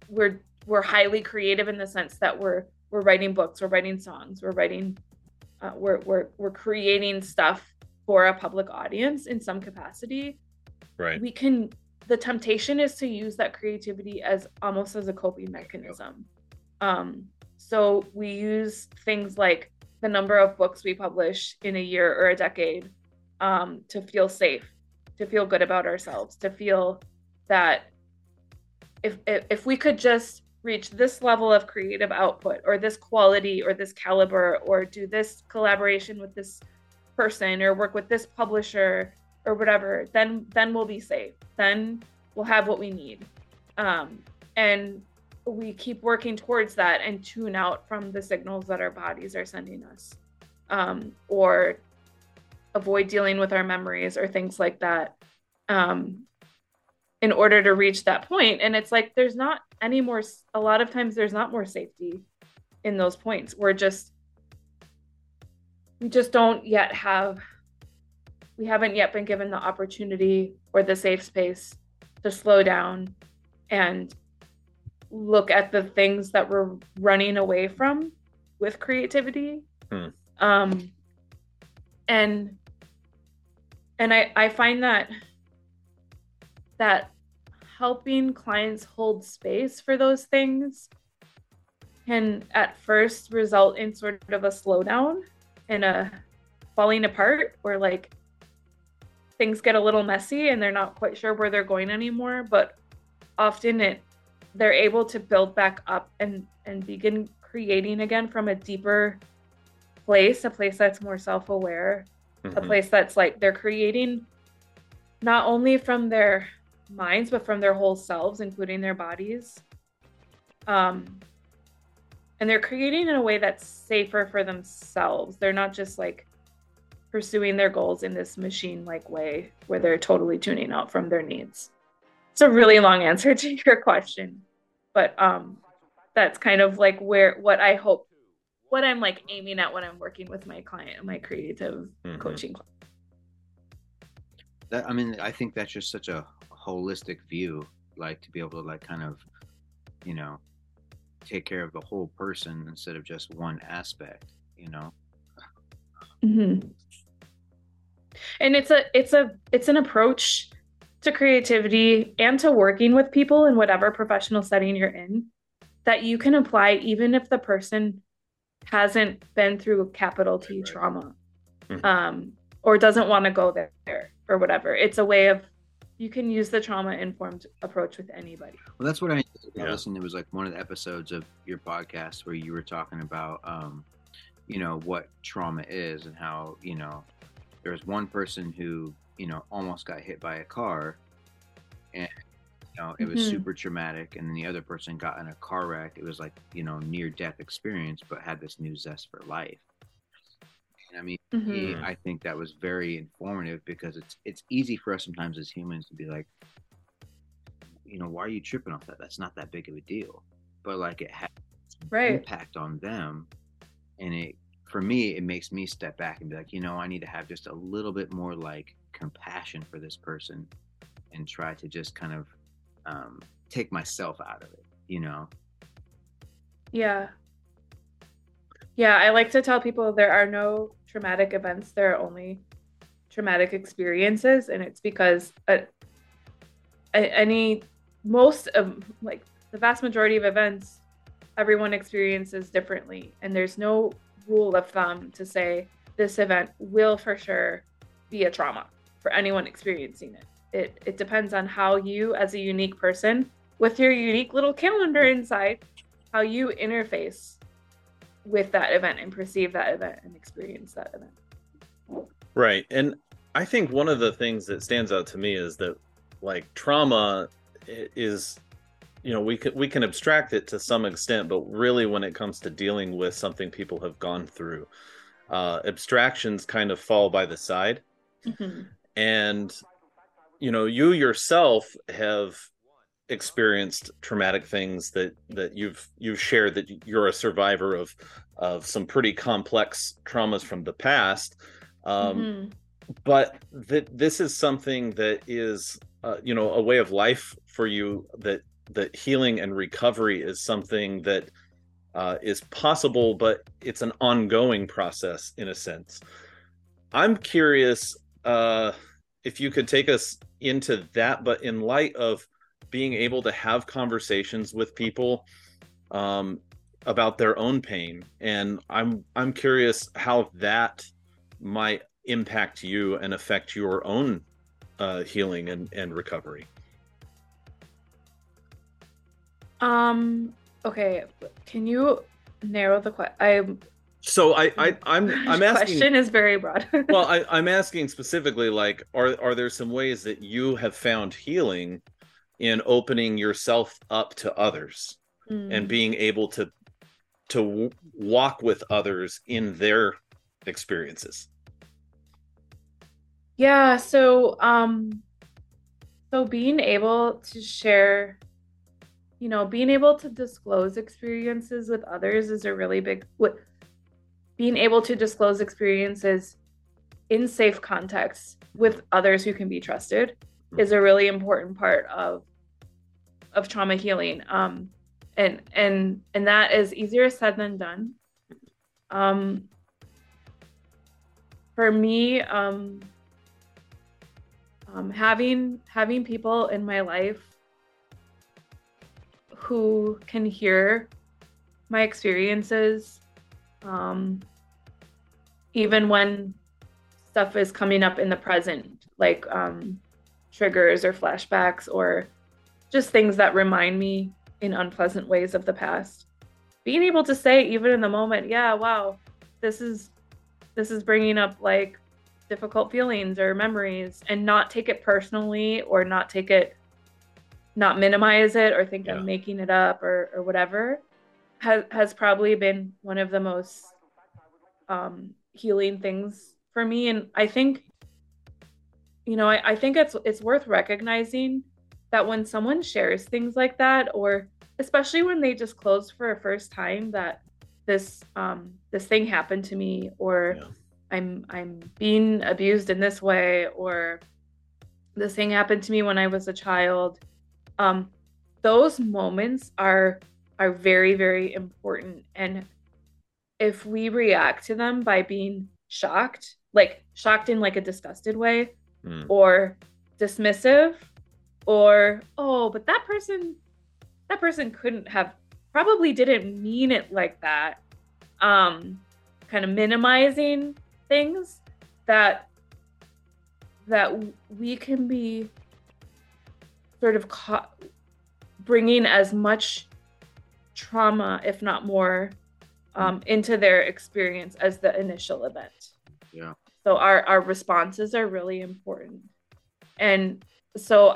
we're highly creative in the sense that we're writing books, we're writing songs, we're writing, we're creating stuff for a public audience in some capacity. Right. The temptation is to use that creativity as almost as a coping mechanism. So we use things like the number of books we publish in a year or a decade to feel safe, to feel good about ourselves, to feel that if we could just reach this level of creative output or this quality or this caliber or do this collaboration with this person or work with this publisher or whatever, then we'll be safe. Then we'll have what we need. And we keep working towards that and tune out from the signals that our bodies are sending us, or avoid dealing with our memories or things like that, in order to reach that point. And it's like, a lot of times there's not more safety in those points. We haven't yet been given the opportunity or the safe space to slow down and look at the things that we're running away from with creativity. And I find that helping clients hold space for those things can at first result in sort of a slowdown and a falling apart, or like things get a little messy and they're not quite sure where they're going anymore, but often they're able to build back up and begin creating again from a deeper place, a place that's more self-aware, a place that's like they're creating not only from their minds, but from their whole selves, including their bodies. And they're creating in a way that's safer for themselves. They're not just like pursuing their goals in this machine-like way where they're totally tuning out from their needs. It's a really long answer to your question, but that's kind of like where, what I hope, what I'm like aiming at when I'm working with my client and my creative coaching client. I mean, I think that's just such a holistic view, like to be able to like kind of, you know, take care of the whole person instead of just one aspect, you know? Mm-hmm. And it's an approach to creativity and to working with people in whatever professional setting you're in that you can apply even if the person hasn't been through capital T right. trauma, or doesn't want to go there or whatever. It's a way of, you can use the trauma-informed approach with anybody. Well, that's what I listened to. It was like one of the episodes of your podcast where you were talking about, you know, what trauma is and how, you know, there was one person who, you know, almost got hit by a car and, you know, it was super traumatic. And then the other person got in a car wreck. It was like, you know, near-death experience, but had this new zest for life. And I mean, I think that was very informative because it's easy for us sometimes as humans to be like, you know, why are you tripping off that? That's not that big of a deal. But like it had an impact on them. And it, for me, it makes me step back and be like, you know, I need to have just a little bit more like compassion for this person and try to just kind of take myself out of it, you know? Yeah. Yeah, I like to tell people there are no traumatic events. There are only traumatic experiences. And it's because the vast majority of events, everyone experiences differently. And there's no rule of thumb to say this event will for sure be a trauma for anyone experiencing it. It depends on how you, as a unique person, with your unique little calendar inside, how you interface with that event and perceive that event and experience that event. Right. And I think one of the things that stands out to me is that like trauma is, you know, we can abstract it to some extent, but really when it comes to dealing with something people have gone through, abstractions kind of fall by the side. Mm-hmm. And, you know, you yourself have experienced traumatic things that you've shared, that you're a survivor of some pretty complex traumas from the past, but this is something that is you know, a way of life for you, that healing and recovery is something that is possible, but it's an ongoing process in a sense. I'm curious if you could take us into that, but in light of being able to have conversations with people about their own pain. And I'm curious how that might impact you and affect your own healing and recovery. Okay. Can you narrow the question? I'm asking. Question is very broad. Well, I'm asking specifically, like, are there some ways that you have found healing in opening yourself up to others and being able to walk with others in their experiences? Yeah. So being able to share, you know, being able to disclose experiences with others is a really big, being able to disclose experiences in safe contexts with others who can be trusted is a really important part of trauma healing, and that is easier said than done. For me, having people in my life who can hear my experiences, even when stuff is coming up in the present, like triggers or flashbacks or just things that remind me in unpleasant ways of the past. Being able to say, even in the moment, yeah, wow, this is bringing up like difficult feelings or memories, and not take it personally or not minimize it or think I'm making it up or whatever. has probably been one of the most healing things for me. And I think, you know, I think it's worth recognizing that when someone shares things like that, or especially when they just closed for a first time, that this thing happened to me, or yeah. I'm being abused in this way, or this thing happened to me when I was a child. Those moments are very, very important. And if we react to them by being shocked, like shocked in like a disgusted way, or dismissive, or, oh, but that person couldn't have, probably didn't mean it like that. Kind of minimizing things, that we can be sort of bringing as much trauma, if not more, into their experience as the initial event. Yeah. So our responses are really important. And so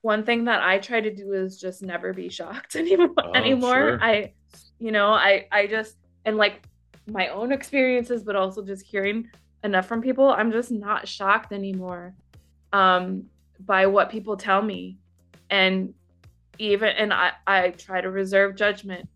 one thing that I try to do is just never be shocked anymore. Sure. And like my own experiences, but also just hearing enough from people, I'm just not shocked anymore by what people tell me. And I try to reserve judgment.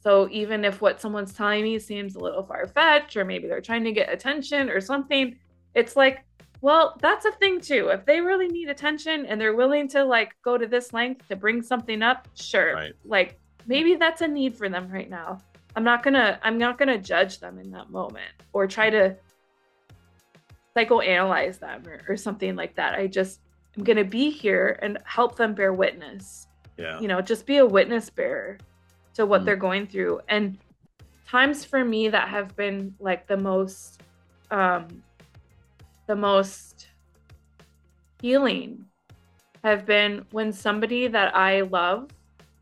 So even if what someone's telling me seems a little far-fetched, or maybe they're trying to get attention or something, it's like, well, that's a thing too. If they really need attention and they're willing to like go to this length to bring something up, sure. Right. Like maybe that's a need for them right now. I'm not gonna judge them in that moment or try to psychoanalyze them or something like that. I'm gonna be here and help them bear witness. Yeah. You know, just be a witness bearer to what they're going through. And times for me that have been like the most healing have been when somebody that I love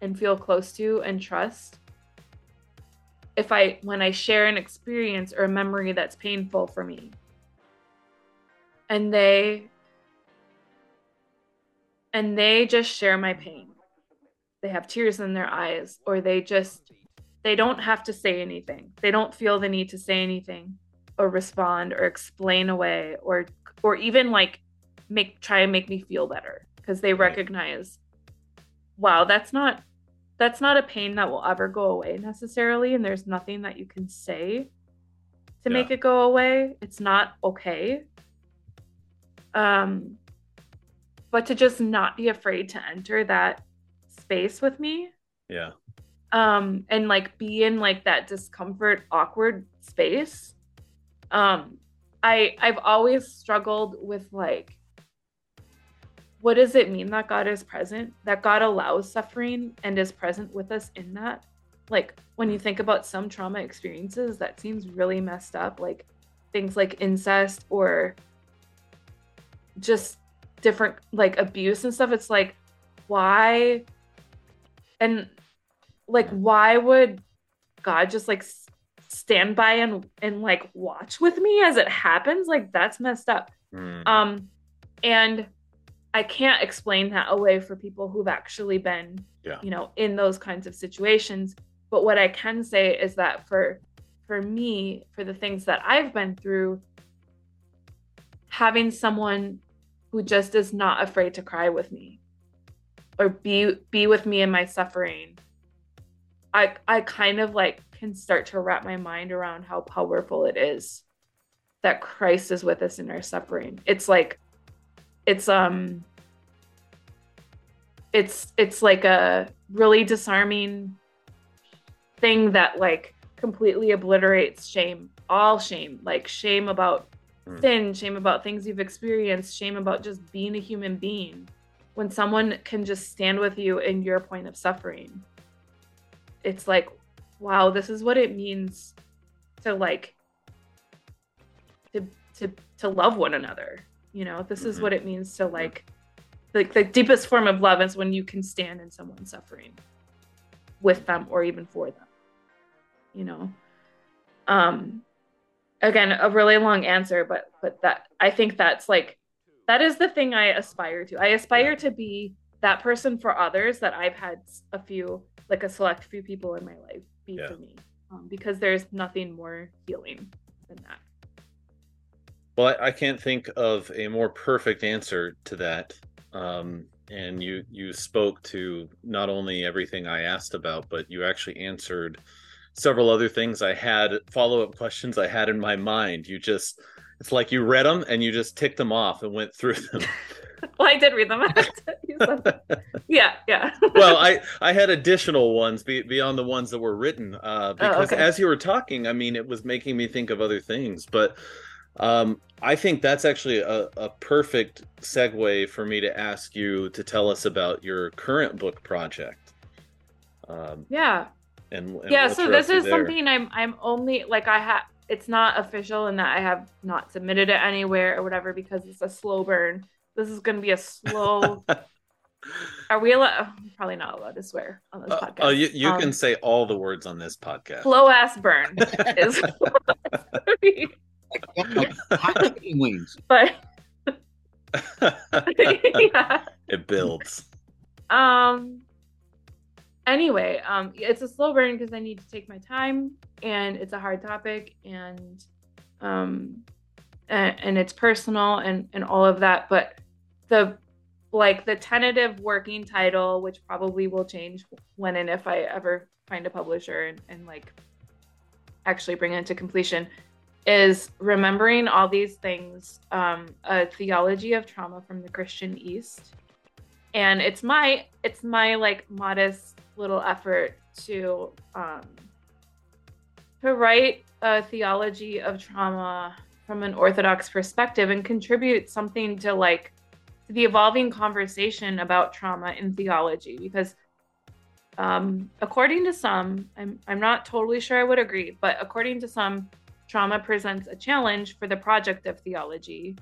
and feel close to and trust, when I share an experience or a memory that's painful for me, and they just share my pain. They have tears in their eyes, or they don't have to say anything. They don't feel the need to say anything or respond or explain away or even like try and make me feel better, because they recognize, wow, that's not a pain that will ever go away necessarily. And there's nothing that you can say to make it go away. It's not okay. But to just not be afraid to enter that space with me. Yeah. And like be in like that discomfort, awkward space. I've always struggled with like, what does it mean that God is present? That God allows suffering and is present with us in that? Like when you think about some trauma experiences, that seems really messed up. Like things like incest or just different like abuse and stuff. It's like, why? And like, why would God just like stand by and like watch with me as it happens? Like that's messed up. And I can't explain that away for people who've actually been, you know, in those kinds of situations. But what I can say is that for me, for the things that I've been through, having someone who just is not afraid to cry with me or be with me in my suffering, I kind of like can start to wrap my mind around how powerful it is that Christ is with us in our suffering. It's like, it's like a really disarming thing that like completely obliterates shame, all shame, like shame about sin, shame about things you've experienced, shame about just being a human being. When someone can just stand with you in your point of suffering, it's like, wow, this is what it means to like, to love one another. You know, this is what it means to like the deepest form of love is when you can stand in someone's suffering with them or even for them, you know? Again, a really long answer, but that, I think that's like, that is the thing I aspire to. I aspire to be that person for others that I've had a few like a select few people in my life be for me, because there's nothing more healing than that. Well, I can't think of a more perfect answer to that. And you spoke to not only everything I asked about, but you actually answered several other things I had, follow-up questions I had in my mind. You just, it's like you read them and you just ticked them off and went through them. Well, I did read them. Yeah. Well, I had additional ones beyond the ones that were written, because as you were talking, I mean, it was making me think of other things. But I think that's actually a perfect segue for me to ask you to tell us about your current book project. So this is something I'm only, like, I have, it's not official in that I have not submitted it anywhere or whatever, because it's a slow burn. This is going to be a slow. Are we allowed? Probably not allowed to swear on this podcast. Oh, you can say all the words on this podcast. Slow ass burn is. Hot chicken wings. But yeah. It builds. Anyway, it's a slow burn because I need to take my time, and it's a hard topic, and it's personal and all of that. But the tentative working title, which probably will change when and if I ever find a publisher and like actually bring it to completion, is Remembering All These Things, a theology of trauma from the Christian East. And it's my like modest little effort to write a theology of trauma from an Orthodox perspective and contribute something to like the evolving conversation about trauma in theology, because according to some, I'm not totally sure I would agree, but according to some, trauma presents a challenge for the project of theology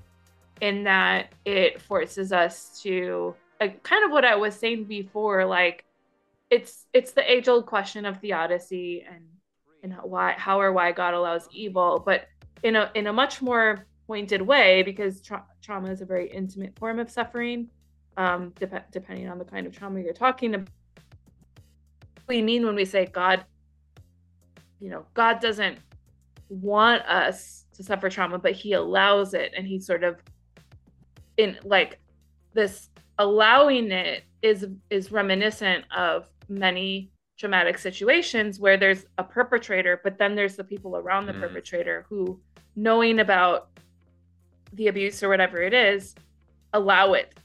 in that it forces us to, like, kind of what I was saying before, like it's the age-old question of theodicy and how or why God allows evil, but in a much more pointed way, because trauma is a very intimate form of suffering, depending on the kind of trauma you're talking about. We mean when we say God doesn't want us to suffer trauma, but he allows it, and he sort of, in like this allowing it is reminiscent of many traumatic situations where there's a perpetrator, but then there's the people around the perpetrator who, knowing about the abuse or whatever it is, allow it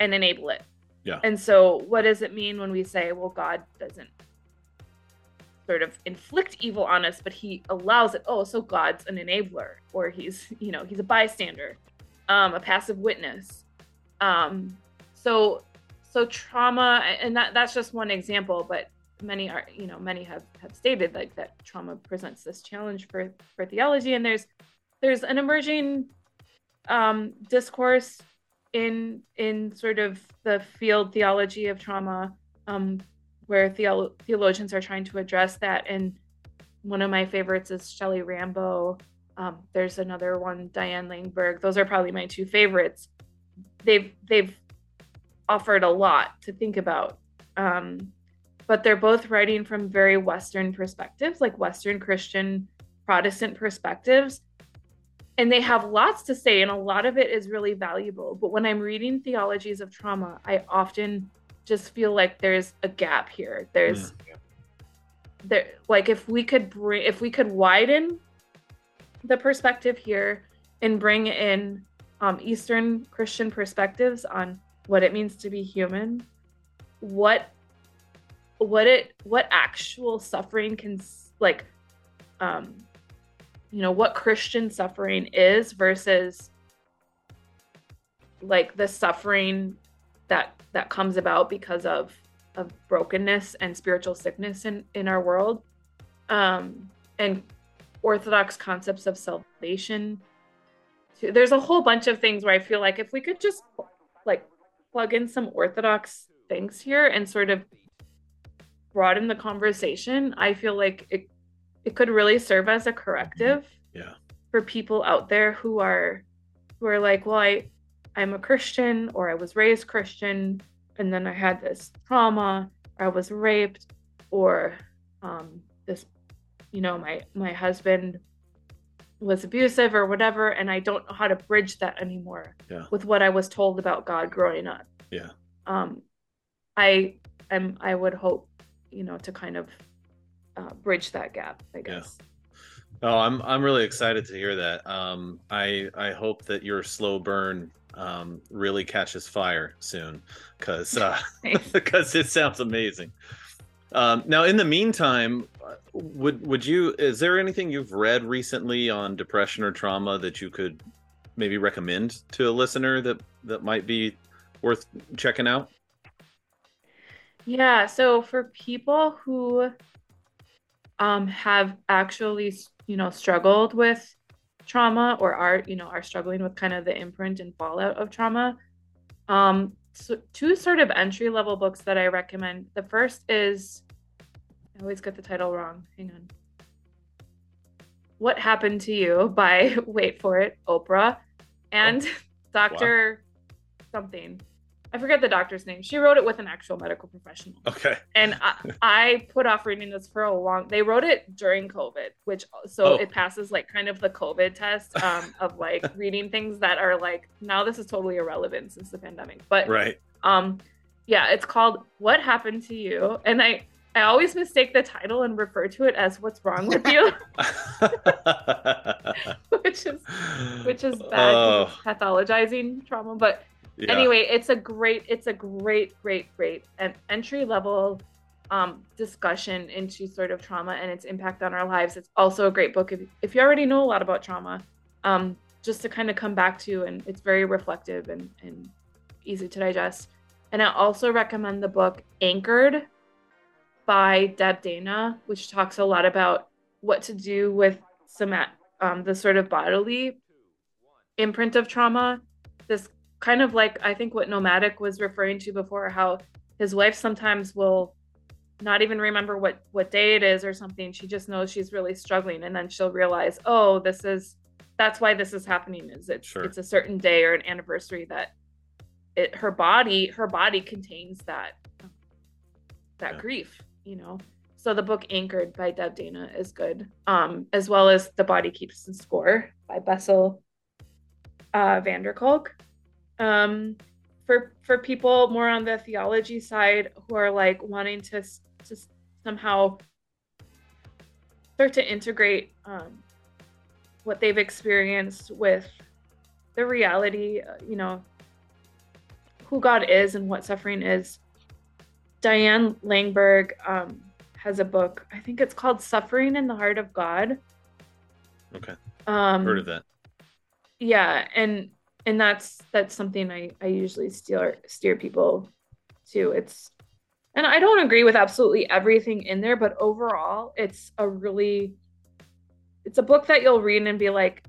and enable it. Yeah. And so what does it mean when we say, well, God doesn't sort of inflict evil on us, but he allows it? Oh, so God's an enabler, or he's a bystander, a passive witness. So trauma, and that's just one example, but many are, many have stated like that trauma presents this challenge for theology, and there's an emerging discourse in sort of the field theology of trauma, where theologians are trying to address that. And one of my favorites is Shelley Rambo. There's another one, Diane Langberg. Those are probably my two favorites. They've offered a lot to think about, but they're both writing from very Western perspectives, like Western Christian Protestant perspectives. And they have lots to say, and a lot of it is really valuable. But when I'm reading theologies of trauma, I often just feel like there's a gap here. Like if we could widen the perspective here and bring in Eastern Christian perspectives on what it means to be human, what actual suffering can, like, what Christian suffering is versus like the suffering that comes about because of brokenness and spiritual sickness in our world, and Orthodox concepts of salvation. There's a whole bunch of things where I feel like if we could just like plug in some Orthodox things here and sort of broaden the conversation, I feel like it could really serve as a corrective for people out there who are like, well, I'm a Christian, or I was raised Christian, and then I had this trauma, or I was raped, or this, you know, my husband was abusive or whatever, and I don't know how to bridge that anymore with what I was told about God growing up. Yeah. I would hope, you know, to kind of bridge that gap, I guess. Yeah. Oh, I'm really excited to hear that. I hope that your slow burn really catches fire soon, because because it sounds amazing. Now, in the meantime, would you? Is there anything you've read recently on depression or trauma that you could maybe recommend to a listener that might be worth checking out? Yeah. So for people who have actually, you know, struggled with trauma or are struggling with kind of the imprint and fallout of trauma. So two sort of entry level books that I recommend. The first is, I always get the title wrong. Hang on. What Happened to You by, wait for it, Oprah and Dr. Something. I forget the doctor's name. She wrote it with an actual medical professional. Okay. And I put off reading this for a long. They wrote it during COVID, it passes like kind of the COVID test of like reading things that are like, now this is totally irrelevant since the pandemic. But right. It's called What Happened to You, and I always mistake the title and refer to it as What's Wrong with You, which is bad. Oh. It's pathologizing trauma, but. Yeah. Anyway, it's a great entry level discussion into sort of trauma and its impact on our lives. It's also a great book if you already know a lot about trauma, just to kind of come back to, and it's very reflective and easy to digest. And I also recommend the book Anchored by Deb Dana, which talks a lot about what to do with the sort of bodily imprint of trauma. This kind of like, I think what Nomadic was referring to before, how his wife sometimes will not even remember what day it is or something. She just knows she's really struggling. And then she'll realize, oh, that's why this is happening. It's a certain day or an anniversary that her body contains that grief, you know? So the book Anchored by Deb Dana is good. As well as The Body Keeps the Score by Bessel van der Kolk. For people more on the theology side who are like wanting to somehow start to integrate what they've experienced with the reality, you know, who God is and what suffering is. Diane Langberg has a book. I think it's called Suffering in the Heart of God. Okay. Heard of that. Yeah, and that's something I usually steer people to. And I don't agree with absolutely everything in there, but overall it's a book that you'll read and be like,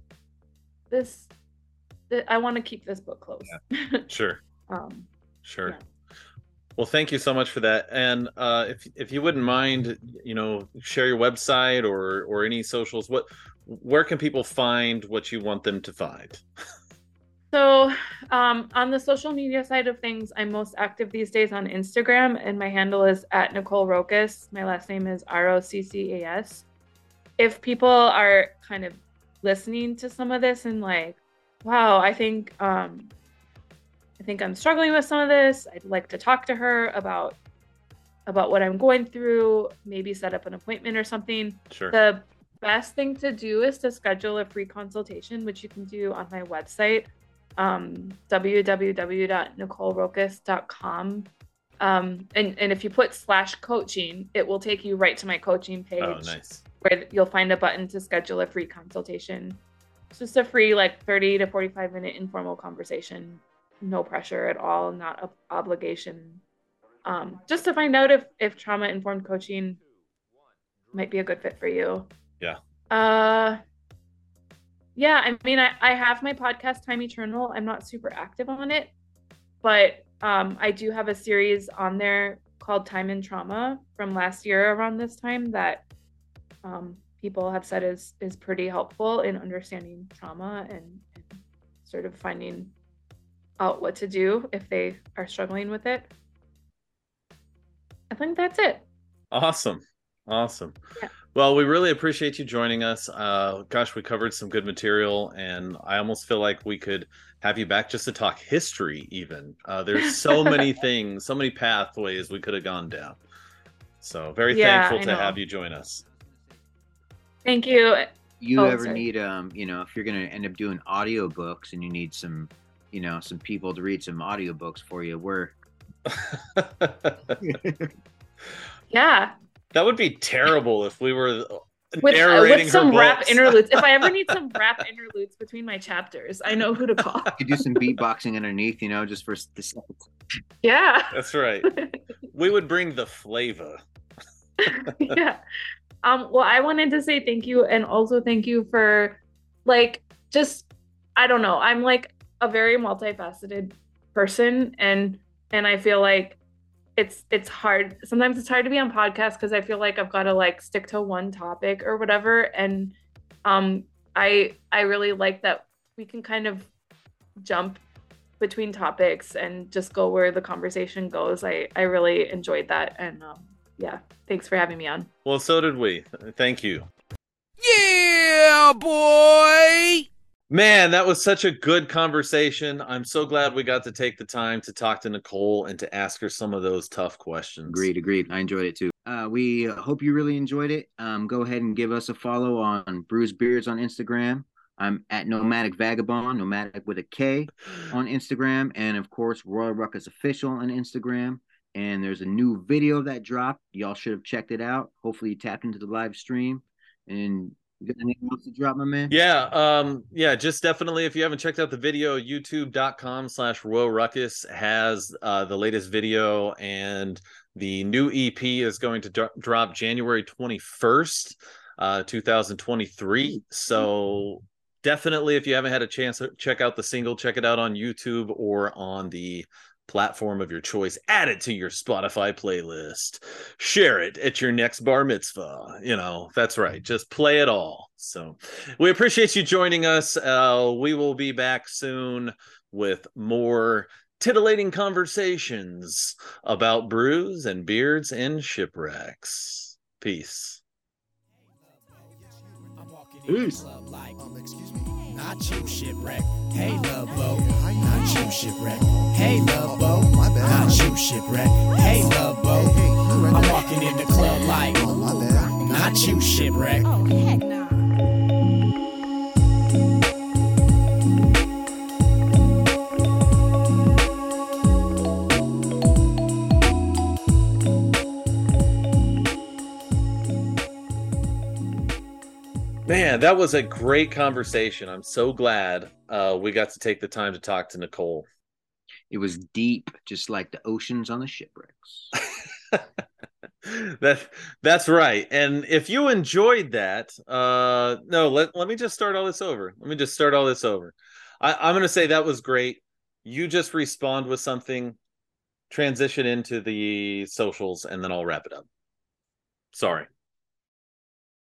I want to keep this book close. Yeah. Sure. Sure. Yeah. Well, thank you so much for that. And if you wouldn't mind, you know, share your website or any socials, where can people find what you want them to find? So on the social media side of things, I'm most active these days on Instagram, and my handle is @NicoleRoccas. My last name is ROCCAS. If people are kind of listening to some of this and like, wow, I think I'm struggling with some of this, I'd like to talk to her about what I'm going through, maybe set up an appointment or something. Sure. The best thing to do is to schedule a free consultation, which you can do on my website. www.NicoleRoccas.com. And if you put /coaching, it will take you right to my coaching page. Oh, nice. Where you'll find a button to schedule a free consultation. It's just a free, like 30 to 45 minute informal conversation. No pressure at all, not an obligation. Just to find out if trauma-informed coaching might be a good fit for you. Yeah. Yeah, I mean, I have my podcast, Time Eternal. I'm not super active on it, but I do have a series on there called Time and Trauma from last year around this time that people have said is pretty helpful in understanding trauma and sort of finding out what to do if they are struggling with it. I think that's it. Awesome. Yeah. Well, we really appreciate you joining us. Gosh, we covered some good material, and I almost feel like we could have you back just to talk history even. There's so many things, so many pathways we could have gone down. So very thankful to have you join us. Thank you. Need, you know, if you're going to end up doing audiobooks and you need some, you know, some people to read some audiobooks for you, we're. Yeah. That would be terrible if we were narrating with some rap interludes. If I ever need some rap interludes between my chapters, I know who to call. You could do some beatboxing underneath, you know, just for the. Yeah. That's right. We would bring the flavor. Yeah. Well, I wanted to say thank you, and also thank you for, like, just, I don't know. I'm like a very multifaceted person, and I feel like it's hard. Sometimes it's hard to be on podcasts because I feel like I've got to like stick to one topic or whatever. And I really like that we can kind of jump between topics and just go where the conversation goes. I really enjoyed that, and yeah, thanks for having me on. Well, so did we. Thank you. Yeah, boy! Man, that was such a good conversation. I'm so glad we got to take the time to talk to Nicole and to ask her some of those tough questions. Agreed. I enjoyed it too. We hope you really enjoyed it. Go ahead and give us a follow on Bruised Beards on Instagram. I'm at Nomadic Vagabond, Nomadic with a K on Instagram. And of course, Royal Ruckus Official on Instagram. And there's a new video that dropped. Y'all should have checked it out. Hopefully you tapped into the live stream. And you got anything else to drop, my man? Yeah. Just definitely, if you haven't checked out the video, youtube.com/Royal Ruckus has the latest video. And the new EP is going to drop January 21st, 2023. So definitely, if you haven't had a chance to check out the single, check it out on YouTube or on the platform of your choice. Add it to your Spotify playlist, share it at your next bar mitzvah, you know, that's right, just play it all. So we appreciate you joining us. We will be back soon with more titillating conversations about brews and beards and shipwrecks. Peace. Not you, shipwreck. Hey, love boat. Not you, shipwreck. Hey, love boat. Not you, shipwreck. Hey, love boat. I'm walking in the club like, not you, shipwreck. Oh, heck no. Man, that was a great conversation. I'm so glad we got to take the time to talk to Nicole. It was deep, just like the oceans on the shipwrecks. That's right. And if you enjoyed that, let me just start all this over. I'm going to say that was great. You just respond with something, transition into the socials, and then I'll wrap it up. Sorry.